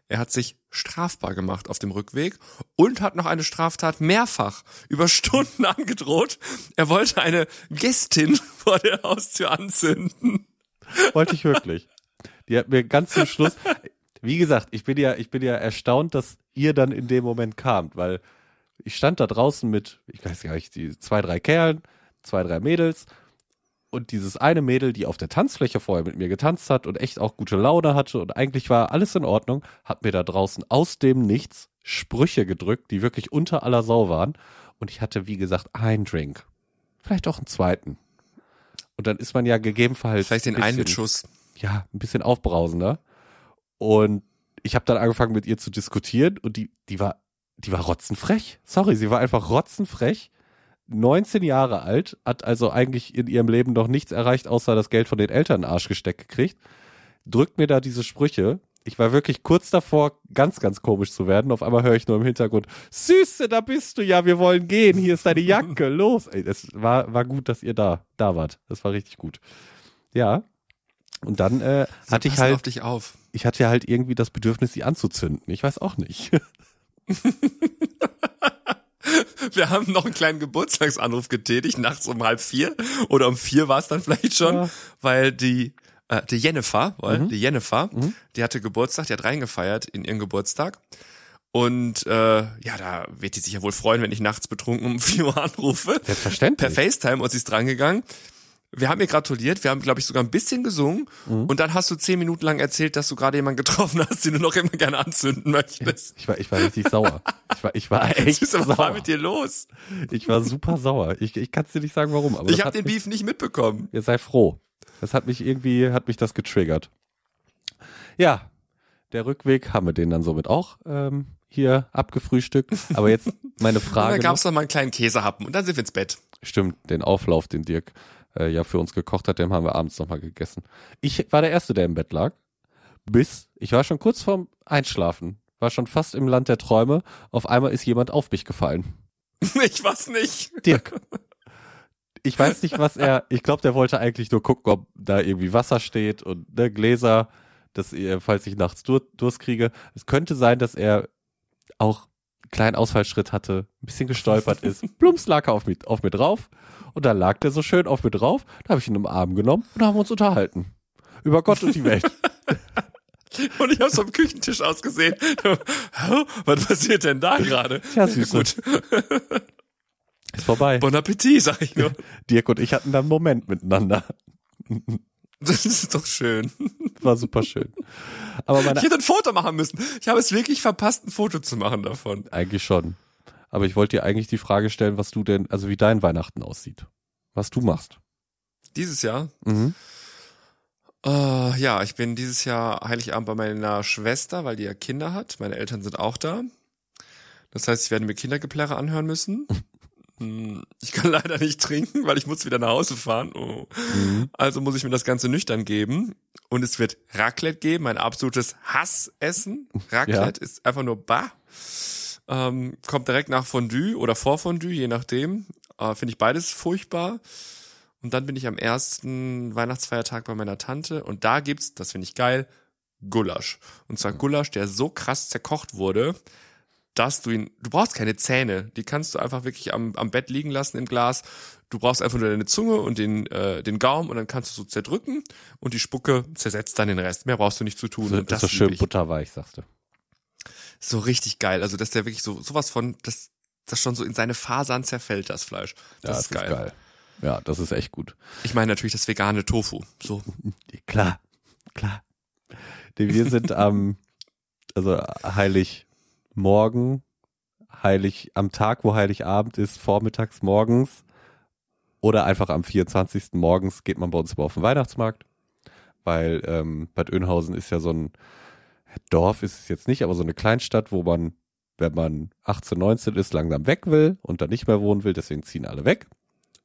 Er hat sich strafbar gemacht auf dem Rückweg und hat noch eine Straftat mehrfach über Stunden angedroht. Er wollte eine Gästin vor der Haustür anzünden. Wollte ich wirklich. Die hat mir ganz zum Schluss, wie gesagt, ich bin ja erstaunt, dass ihr dann in dem Moment kamt, weil ich stand da draußen mit, ich weiß gar nicht, die 2, 3 Kerlen, 2, 3 Mädels und dieses eine Mädel, die auf der Tanzfläche vorher mit mir getanzt hat und echt auch gute Laune hatte und eigentlich war alles in Ordnung, hat mir da draußen aus dem Nichts Sprüche gedrückt, die wirklich unter aller Sau waren und ich hatte, wie gesagt, einen Drink, vielleicht auch einen zweiten und dann ist man ja gegebenenfalls vielleicht den einen mit Schuss. Ja, ein bisschen aufbrausender und ich habe dann angefangen mit ihr zu diskutieren und die war rotzenfrech. Sorry, sie war einfach rotzenfrech. 19 Jahre alt, hat also eigentlich in ihrem Leben noch nichts erreicht, außer das Geld von den Eltern in den Arsch gesteckt gekriegt. Drückt mir da diese Sprüche. Ich war wirklich kurz davor, ganz, ganz komisch zu werden. Auf einmal höre ich nur im Hintergrund, Süße, da bist du ja, wir wollen gehen, hier ist deine Jacke, los. Ey, es war gut, dass ihr da wart. Das war richtig gut. Ja. Und dann hatte ich halt, auf dich auf. Ich hatte halt irgendwie das Bedürfnis, sie anzuzünden. Ich weiß auch nicht. Wir haben noch einen kleinen Geburtstagsanruf getätigt, nachts um 3:30 oder um 4 war es dann vielleicht schon, ja. Weil die Jennifer, die hatte Geburtstag, die hat reingefeiert in ihren Geburtstag und ja, da wird die sich ja wohl freuen, wenn ich nachts betrunken um 4 Uhr anrufe. Selbstverständlich. Per FaceTime und sie ist drangegangen. Wir haben ihr gratuliert, wir haben, glaube ich, sogar ein bisschen gesungen und dann hast du 10 Minuten lang erzählt, dass du gerade jemanden getroffen hast, den du noch immer gerne anzünden möchtest. Ich war richtig sauer. Ich war echt Süße, sauer. Was war mit dir los? Ich war super sauer. Ich kann es dir nicht sagen, warum. Aber ich habe den Beef nicht mitbekommen. Ihr seid froh. Das hat mich irgendwie, das getriggert. Ja, der Rückweg haben wir den dann somit auch hier abgefrühstückt. Aber jetzt meine Frage. Und dann gab es noch mal einen kleinen Käsehappen und dann sind wir ins Bett. Stimmt, den Auflauf, den Dirk ja für uns gekocht hat, den haben wir abends nochmal gegessen. Ich war der Erste, der im Bett lag, ich war schon kurz vorm Einschlafen, war schon fast im Land der Träume, auf einmal ist jemand auf mich gefallen. Ich weiß nicht. Dirk. Ich weiß nicht, ich glaube, der wollte eigentlich nur gucken, ob da irgendwie Wasser steht und ne, Gläser, falls ich nachts Durst kriege. Es könnte sein, dass er auch kleinen Ausfallschritt hatte, ein bisschen gestolpert ist. Plumps lag er auf mir drauf und dann lag der so schön auf mir drauf, da habe ich ihn im Arm genommen und da haben wir uns unterhalten. Über Gott und die Welt. Und ich habe es am Küchentisch ausgesehen. Was passiert denn da gerade? Ja, Süße. Gut. Ist vorbei. Bon Appetit, sag ich nur. Dirk und ich hatten da einen Moment miteinander. Das ist doch schön. War super schön. Aber ich hätte ein Foto machen müssen. Ich habe es wirklich verpasst, ein Foto zu machen davon. Eigentlich schon. Aber ich wollte dir eigentlich die Frage stellen, was du denn, also wie dein Weihnachten aussieht. Was du machst. Dieses Jahr? Mhm. Ja, ich bin dieses Jahr Heiligabend bei meiner Schwester, weil die ja Kinder hat. Meine Eltern sind auch da. Das heißt, ich werde mir Kindergeplärre anhören müssen. Ich kann leider nicht trinken, weil ich muss wieder nach Hause fahren. Oh. Mhm. Also muss ich mir das Ganze nüchtern geben. Und es wird Raclette geben, mein absolutes Hassessen. Raclette ist einfach nur bah. Kommt direkt nach Fondue oder vor Fondue, je nachdem. Finde ich beides furchtbar. Und dann bin ich am ersten Weihnachtsfeiertag bei meiner Tante. Und da gibt's, das finde ich geil, Gulasch. Und zwar Gulasch, der so krass zerkocht wurde, dass du brauchst keine Zähne, die kannst du einfach wirklich am Bett liegen lassen im Glas. Du brauchst einfach nur deine Zunge und den Gaumen und dann kannst du so zerdrücken und die Spucke zersetzt dann den Rest. Mehr brauchst du nicht zu tun. So, und das ist so schön butterweich, sagst du. So richtig geil. Also, dass der wirklich sowas von, dass das schon so in seine Fasern zerfällt, das Fleisch. Das ist geil. Ja, das ist echt gut. Ich meine natürlich das vegane Tofu. So. Klar. Wir sind also Heiligmorgen, heilig am Tag, wo Heiligabend ist, vormittags, morgens oder einfach am 24. morgens geht man bei uns immer auf den Weihnachtsmarkt, weil Bad Oeynhausen ist ja so ein Dorf, ist es jetzt nicht, aber so eine Kleinstadt, wo man, wenn man 18, 19 ist, langsam weg will und dann nicht mehr wohnen will, deswegen ziehen alle weg.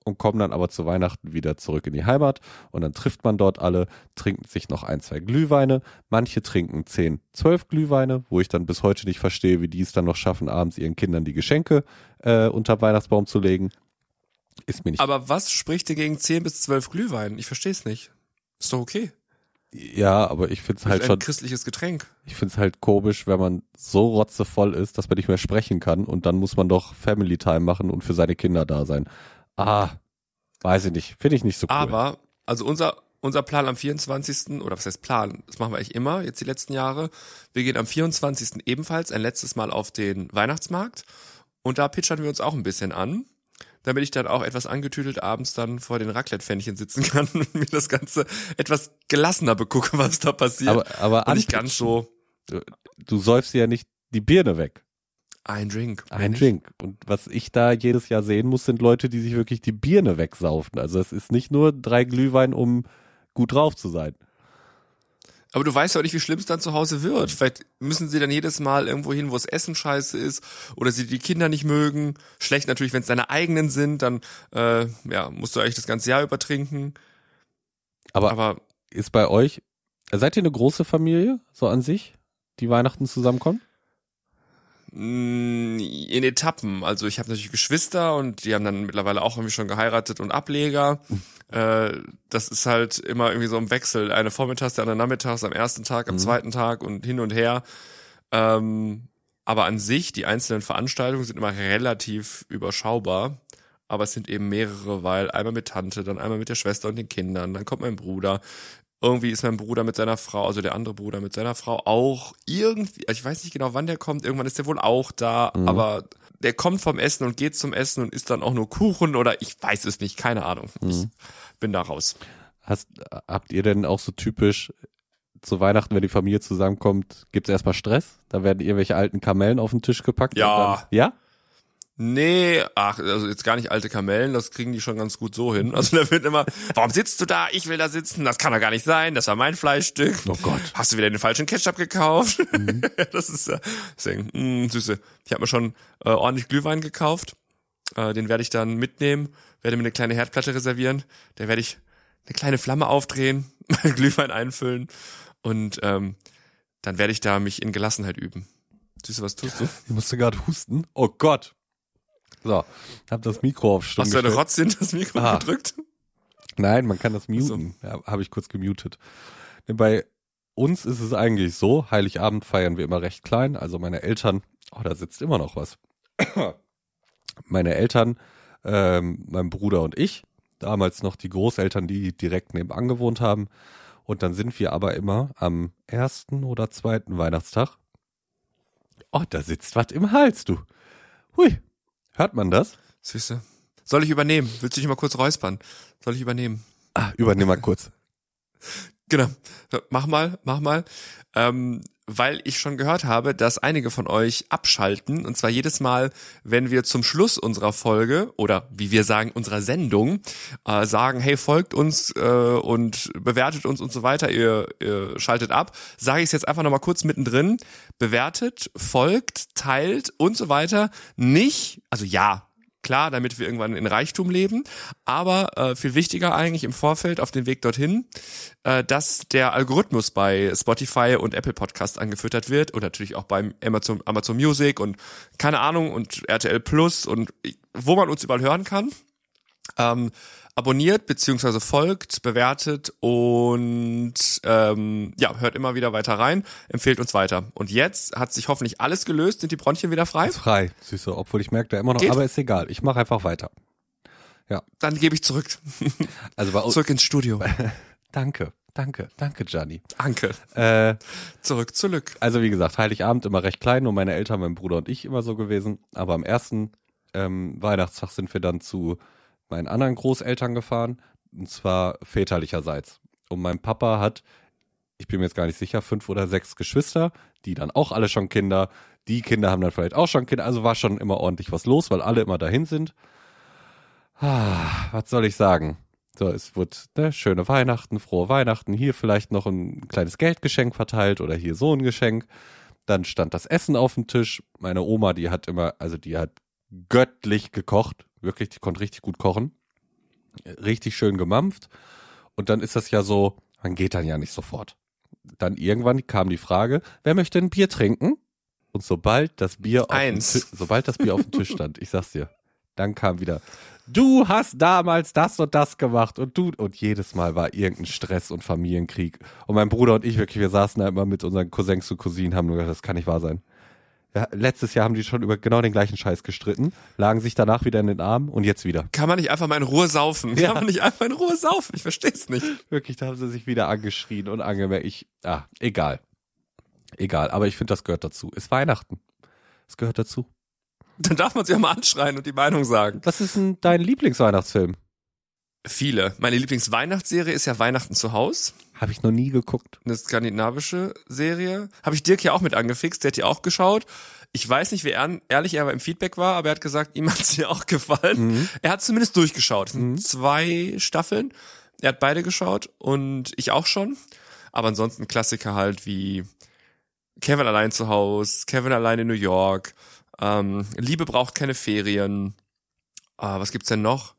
und kommen dann aber zu Weihnachten wieder zurück in die Heimat und dann trifft man dort alle, trinken sich noch 1, 2 Glühweine, manche trinken 10, 12 Glühweine, wo ich dann bis heute nicht verstehe, wie die es dann noch schaffen, abends ihren Kindern die Geschenke unter Weihnachtsbaum zu legen. Ist mir nicht. Aber was spricht dagegen 10 bis 12 Glühwein? Ich verstehe es nicht. Ist doch okay. Ja, aber ich find's halt schon... ein christliches Getränk. Ich find's halt komisch, wenn man so rotzevoll ist, dass man nicht mehr sprechen kann und dann muss man doch Family Time machen und für seine Kinder da sein. Ah, weiß ich nicht. Finde ich nicht so cool. Aber, also unser Plan am 24. oder was heißt Plan? Das machen wir eigentlich immer, jetzt die letzten Jahre. Wir gehen am 24. ebenfalls ein letztes Mal auf den Weihnachtsmarkt und da pitchern wir uns auch ein bisschen an, damit ich dann auch etwas angetüdelt abends dann vor den Raclette-Pfännchen sitzen kann und mir das Ganze etwas gelassener begucke, was da passiert. Aber nicht ganz so. Du säufst ja nicht die Birne weg. Ein Drink. Und was ich da jedes Jahr sehen muss, sind Leute, die sich wirklich die Birne wegsaufen. Also es ist nicht nur 3 Glühwein, um gut drauf zu sein. Aber du weißt ja auch nicht, wie schlimm es dann zu Hause wird. Vielleicht müssen sie dann jedes Mal irgendwo hin, wo das Essen scheiße ist oder sie die Kinder nicht mögen. Schlecht natürlich, wenn es deine eigenen sind, dann musst du eigentlich das ganze Jahr über trinken. Aber ist bei euch, seid ihr eine große Familie so an sich, die Weihnachten zusammenkommen? In Etappen. Also ich habe natürlich Geschwister und die haben dann mittlerweile auch irgendwie schon geheiratet und Ableger. Das ist halt immer irgendwie so im Wechsel. Eine vormittags, der andere nachmittags, am ersten Tag, am zweiten Tag und hin und her. Aber an sich, die einzelnen Veranstaltungen sind immer relativ überschaubar. Aber es sind eben mehrere, weil einmal mit Tante, dann einmal mit der Schwester und den Kindern, dann kommt mein Bruder. Irgendwie ist mein Bruder mit seiner Frau, also der andere Bruder mit seiner Frau auch irgendwie, ich weiß nicht genau, wann der kommt, irgendwann ist der wohl auch da, aber der kommt vom Essen und geht zum Essen und isst dann auch nur Kuchen oder ich weiß es nicht, keine Ahnung. Ich bin da raus. Habt ihr denn auch so typisch zu Weihnachten, wenn die Familie zusammenkommt, gibt's erstmal Stress? Da werden irgendwelche alten Kamellen auf den Tisch gepackt? Ja. Und dann, ja? Nee, also jetzt gar nicht alte Kamellen, das kriegen die schon ganz gut so hin. Also da wird immer, warum sitzt du da? Ich will da sitzen, das kann doch gar nicht sein, das war mein Fleischstück. Oh Gott. Hast du wieder den falschen Ketchup gekauft? Das ist ja, deswegen, Süße. Ich habe mir schon ordentlich Glühwein gekauft, den werde ich dann mitnehmen, werde mir eine kleine Herdplatte reservieren, da werde ich eine kleine Flamme aufdrehen, meinen Glühwein einfüllen und dann werde ich da mich in Gelassenheit üben. Süße, was tust du? Ich musste gerade husten. Oh Gott. So, hab das Mikro auf Stumm gestellt. Hast du eine Rotze in das Mikro gedrückt? Nein, man kann das muten. So. Ja, habe ich kurz gemutet. Denn bei uns ist es eigentlich so, Heiligabend feiern wir immer recht klein. Also meine Eltern, da sitzt immer noch was. Meine Eltern, mein Bruder und ich, damals noch die Großeltern, die direkt nebenan gewohnt haben. Und dann sind wir aber immer am 1. oder 2. Weihnachtstag. Da sitzt was im Hals, du. Hui. Hört man das? Süße. Soll ich übernehmen? Willst du dich mal kurz räuspern? Soll ich übernehmen? Übernehm mal kurz. Genau. Mach mal. Weil ich schon gehört habe, dass einige von euch abschalten. Und zwar jedes Mal, wenn wir zum Schluss unserer Folge oder wie wir sagen, unserer Sendung sagen, hey, folgt uns und bewertet uns und so weiter, ihr schaltet ab. Sage ich es jetzt einfach nochmal kurz mittendrin. Bewertet, folgt, teilt und so weiter. Nicht, also ja, klar, damit wir irgendwann in Reichtum leben, aber viel wichtiger eigentlich im Vorfeld auf dem Weg dorthin, dass der Algorithmus bei Spotify und Apple Podcast angefüttert wird und natürlich auch beim Amazon Music und keine Ahnung und RTL Plus und wo man uns überall hören kann. Abonniert beziehungsweise folgt, bewertet und hört immer wieder weiter rein, empfehlt uns weiter. Und jetzt hat sich hoffentlich alles gelöst, sind die Bronchien wieder frei? Ist frei, Süße, obwohl ich merke da immer noch, geht. Aber ist egal, ich mache einfach weiter. Ja. Dann gebe ich zurück. Also bei uns, zurück ins Studio. Danke, Gianni. Danke. Zurück. Also wie gesagt, Heiligabend immer recht klein, nur meine Eltern, mein Bruder und ich immer so gewesen. Aber am ersten Weihnachtstag sind wir dann zu meinen anderen Großeltern gefahren, und zwar väterlicherseits. Und mein Papa hat, ich bin mir jetzt gar nicht sicher, 5 oder 6 Geschwister, die dann auch alle schon Kinder, die Kinder haben dann vielleicht auch schon Kinder, also war schon immer ordentlich was los, weil alle immer dahin sind. Was soll ich sagen? So, es wurde schöne Weihnachten, frohe Weihnachten, hier vielleicht noch ein kleines Geldgeschenk verteilt oder hier so ein Geschenk. Dann stand das Essen auf dem Tisch. Meine Oma, die hat göttlich gekocht. Wirklich, die konnte richtig gut kochen. richtig schön gemampft. Und dann ist das ja so, man geht dann ja nicht sofort. Dann irgendwann kam die Frage, wer möchte ein Bier trinken? Und sobald das Bier auf dem Tisch stand, ich sag's dir, dann kam wieder, du hast damals das und das gemacht und jedes Mal war irgendein Stress und Familienkrieg. Und mein Bruder und ich wirklich, wir saßen da immer mit unseren Cousins und Cousinen, haben nur gesagt, das kann nicht wahr sein. Ja, letztes Jahr haben die schon über genau den gleichen Scheiß gestritten, lagen sich danach wieder in den Arm und jetzt wieder. Kann man nicht einfach mal in Ruhe saufen? Ja. Kann man nicht einfach in Ruhe saufen? Ich versteh's nicht. Wirklich, da haben sie sich wieder angeschrien und angemerkt. Egal. Egal, aber ich finde, das gehört dazu. Ist Weihnachten. Das gehört dazu. Dann darf man sich auch mal anschreien und die Meinung sagen. Was ist denn dein Lieblingsweihnachtsfilm? Viele. Meine Lieblingsweihnachtsserie ist ja Weihnachten zu Haus. Habe ich noch nie geguckt. Eine skandinavische Serie. Habe ich Dirk ja auch mit angefixt, der hat die auch geschaut. Ich weiß nicht, wie ehrlich er im Feedback war, aber er hat gesagt, ihm hat sie auch gefallen. Mhm. Er hat zumindest durchgeschaut. Es sind 2 Staffeln. Er hat beide geschaut und ich auch schon. Aber ansonsten Klassiker halt wie Kevin allein zu Haus, Kevin allein in New York, Liebe braucht keine Ferien. Was gibt's denn noch?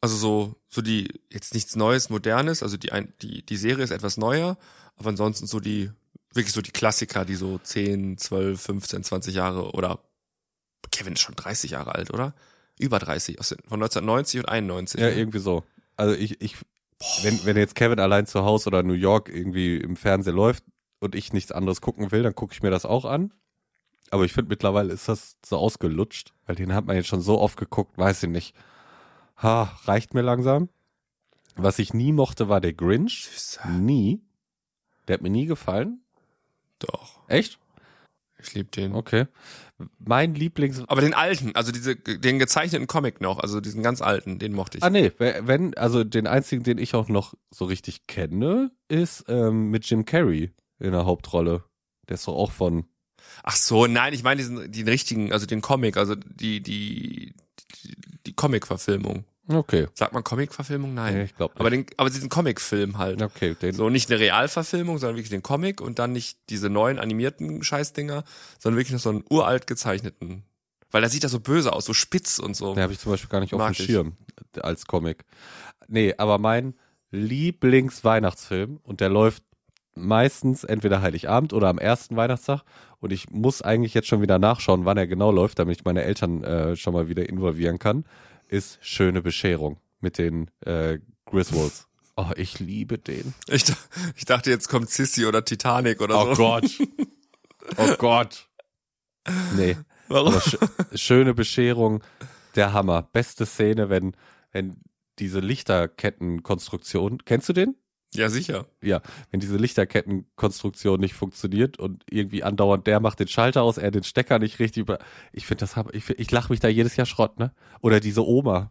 Also so die, jetzt nichts Neues, Modernes, also die Serie ist etwas neuer, aber ansonsten so die, wirklich so die Klassiker, die so 10, 12, 15, 20 Jahre oder Kevin ist schon 30 Jahre alt, oder? Über 30, von 1990 und 91. Ja, irgendwie so. Also wenn jetzt Kevin allein zu Hause oder New York irgendwie im Fernsehen läuft und ich nichts anderes gucken will, dann gucke ich mir das auch an. Aber ich finde, mittlerweile ist das so ausgelutscht, weil den hat man jetzt schon so oft geguckt, weiß ich nicht. Reicht mir langsam. Was ich nie mochte, war der Grinch. Süßer. Nie. Der hat mir nie gefallen. Doch. Echt? Ich liebe den. Okay. Mein Lieblings... Aber den alten, also den gezeichneten Comic noch, also diesen ganz alten, den mochte ich. Ah nee, also den einzigen, den ich auch noch so richtig kenne, ist mit Jim Carrey in der Hauptrolle. Der ist doch auch von... Ach so, nein, ich meine den richtigen, also den Comic, also die Comic-Verfilmung. Okay. Sagt man Comic-Verfilmung? Nein. Nee, ich glaube nicht. Aber diesen Comic-Film halt. Okay. So nicht eine Realverfilmung, sondern wirklich den Comic und dann nicht diese neuen animierten Scheißdinger, sondern wirklich noch so einen uralt gezeichneten. Weil da sieht er so böse aus, so spitz und so. Den habe ich zum Beispiel gar nicht auf dem Schirm als Comic. Nee, aber mein Lieblingsweihnachtsfilm, und der läuft meistens entweder Heiligabend oder am ersten Weihnachtstag, und ich muss eigentlich jetzt schon wieder nachschauen, wann er genau läuft, damit ich meine Eltern schon mal wieder involvieren kann, ist Schöne Bescherung mit den Griswolds. Oh, ich liebe den. Ich dachte, jetzt kommt Sissi oder Titanic oder so. Oh Gott. Oh Gott. Nee. Warum? Schöne Bescherung, der Hammer. Beste Szene, wenn diese Lichterkettenkonstruktion, kennst du den? Ja, sicher. Ja, wenn diese Lichterkettenkonstruktion nicht funktioniert und irgendwie andauernd der macht den Schalter aus, er den Stecker nicht richtig. Ich finde das, ich lache mich da jedes Jahr Schrott, ne? Oder diese Oma,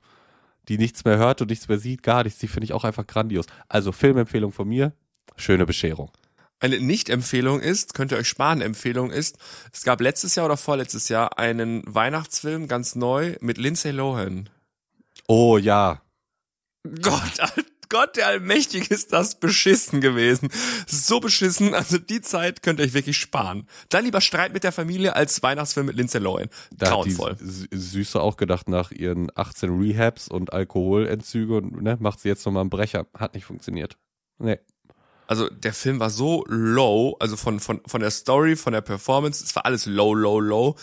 die nichts mehr hört und nichts mehr sieht, gar nichts, die finde ich auch einfach grandios. Also Filmempfehlung von mir, Schöne Bescherung. Eine Nicht-Empfehlung ist, könnt ihr euch sparen, Empfehlung ist, es gab letztes Jahr oder vorletztes Jahr einen Weihnachtsfilm, ganz neu, mit Lindsay Lohan. Oh ja. Gott, Alter. Gott, der Allmächtige, ist das beschissen gewesen. So beschissen, also die Zeit könnt ihr euch wirklich sparen. Dann lieber Streit mit der Familie als Weihnachtsfilm mit Lindsay Lohan. Grauenvoll. Da hat die Süße auch gedacht, nach ihren 18 Rehabs und Alkoholentzüge, und ne, macht sie jetzt nochmal einen Brecher. Hat nicht funktioniert. Nee. Also der Film war so low, also von der Story, von der Performance, es war alles low, low, low.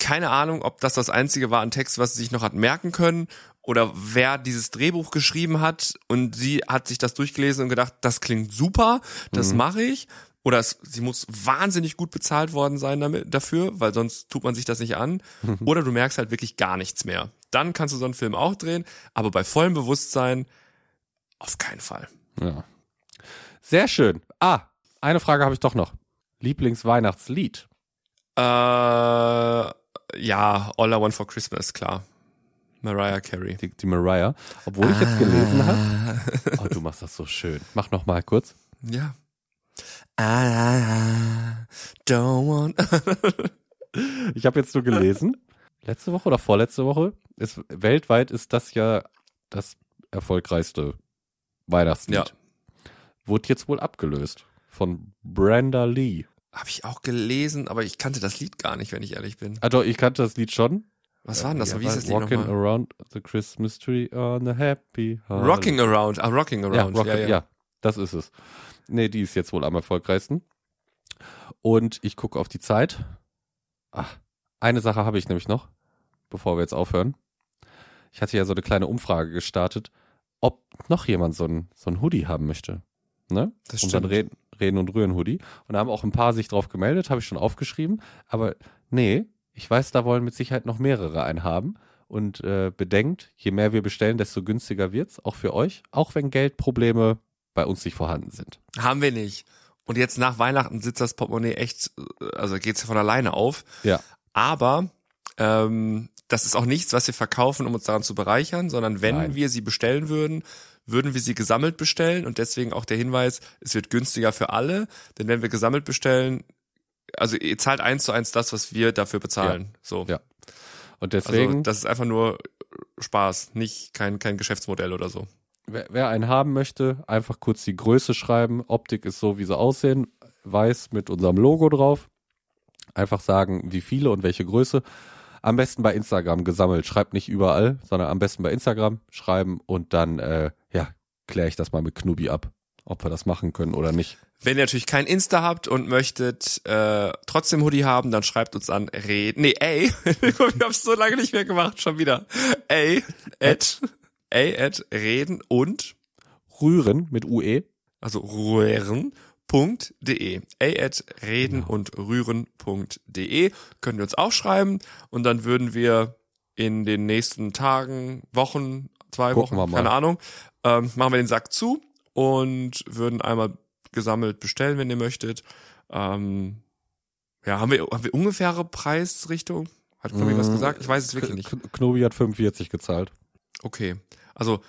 Keine Ahnung, ob das Einzige war an Text, was sie sich noch hat merken können, oder wer dieses Drehbuch geschrieben hat, und sie hat sich das durchgelesen und gedacht, das klingt super, das mache ich. Oder sie muss wahnsinnig gut bezahlt worden sein dafür, weil sonst tut man sich das nicht an. Oder du merkst halt wirklich gar nichts mehr. Dann kannst du so einen Film auch drehen, aber bei vollem Bewusstsein auf keinen Fall. Ja. Sehr schön. Eine Frage habe ich doch noch. Lieblingsweihnachtslied? Ja, All I Want for Christmas, klar. Mariah Carey. Die Mariah. Obwohl ich jetzt gelesen habe. Oh, du machst das so schön. Mach nochmal kurz. Ja. I don't want. Ich habe jetzt nur gelesen. Letzte Woche oder vorletzte Woche. Weltweit ist das ja das erfolgreichste Weihnachtslied. Ja. Wurde jetzt wohl abgelöst von Brenda Lee. Habe ich auch gelesen, aber ich kannte das Lied gar nicht, wenn ich ehrlich bin. Ah doch, ich kannte das Lied schon. Was war denn das? Wie hieß das Lied nochmal? Rocking Around the Christmas Tree on a Happy Holiday. Rocking Around, Rocking Around. Ja, ja, das ist es. Nee, die ist jetzt wohl am erfolgreichsten. Und ich gucke auf die Zeit. Ach, eine Sache habe ich nämlich noch, bevor wir jetzt aufhören. Ich hatte ja so eine kleine Umfrage gestartet, ob noch jemand so ein Hoodie haben möchte. Ne? Das stimmt. Und dann Reden und Rühren Hoodie. Und da haben auch ein paar sich drauf gemeldet, habe ich schon aufgeschrieben. Aber nee, ich weiß, da wollen mit Sicherheit noch mehrere einen haben. Und bedenkt, je mehr wir bestellen, desto günstiger wird's, auch für euch. Auch wenn Geldprobleme bei uns nicht vorhanden sind. Haben wir nicht. Und jetzt nach Weihnachten sitzt das Portemonnaie echt, also geht's von alleine auf. Ja. Aber das ist auch nichts, was wir verkaufen, um uns daran zu bereichern, sondern wenn wir sie bestellen würden, würden wir sie gesammelt bestellen und deswegen auch der Hinweis, es wird günstiger für alle, denn wenn wir gesammelt bestellen, also ihr zahlt 1:1 das, was wir dafür bezahlen. Ja. So. Ja. Und deswegen. Also, das ist einfach nur Spaß, nicht kein Geschäftsmodell oder so. Wer einen haben möchte, einfach kurz die Größe schreiben. Optik ist so, wie sie aussehen. Weiß mit unserem Logo drauf. Einfach sagen, wie viele und welche Größe. Am besten bei Instagram gesammelt. Schreibt nicht überall, sondern am besten bei Instagram schreiben und dann kläre ich das mal mit Knubi ab, ob wir das machen können oder nicht. Wenn ihr natürlich kein Insta habt und möchtet trotzdem Hoodie haben, dann schreibt uns an ich hab's so lange nicht mehr gemacht, schon wieder. at Reden und Rühren mit UE. Also rühren.de. @Reden und Rühren.de. Könnt ihr uns auch schreiben und dann würden wir in den nächsten Tagen, Wochen, 2 Wochen, keine Ahnung, machen wir den Sack zu und würden einmal gesammelt bestellen, wenn ihr möchtet. Haben wir ungefähre Preisrichtung? Hat Knubi was gesagt? Ich weiß es wirklich nicht. Knubi hat 45 gezahlt. Okay, also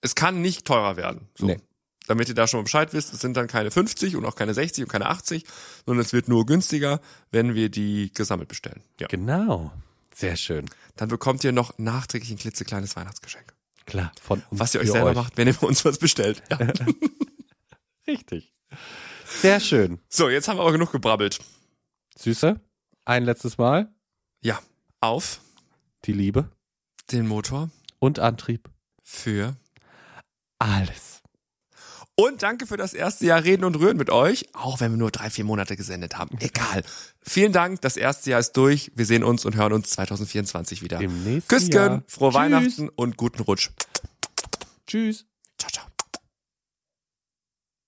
es kann nicht teurer werden. So. Nee. Damit ihr da schon Bescheid wisst, es sind dann keine 50 und auch keine 60 und keine 80, sondern es wird nur günstiger, wenn wir die gesammelt bestellen. Ja. Genau, sehr schön. Dann bekommt ihr noch nachträglich ein klitzekleines Weihnachtsgeschenk. Klar, von uns. Was ihr euch selber macht, wenn ihr bei uns was bestellt. Ja. Richtig. Sehr schön. So, jetzt haben wir aber genug gebrabbelt. Süße, ein letztes Mal. Ja, auf die Liebe, den Motor und Antrieb für alles. Und danke für das erste Jahr Reden und Rühren mit euch, auch wenn wir nur 3-4 Monate gesendet haben. Egal. Vielen Dank, das erste Jahr ist durch. Wir sehen uns und hören uns 2024 wieder. Im nächsten Jahr. Küsschen, frohe Weihnachten und guten Rutsch. Tschüss. Ciao, ciao.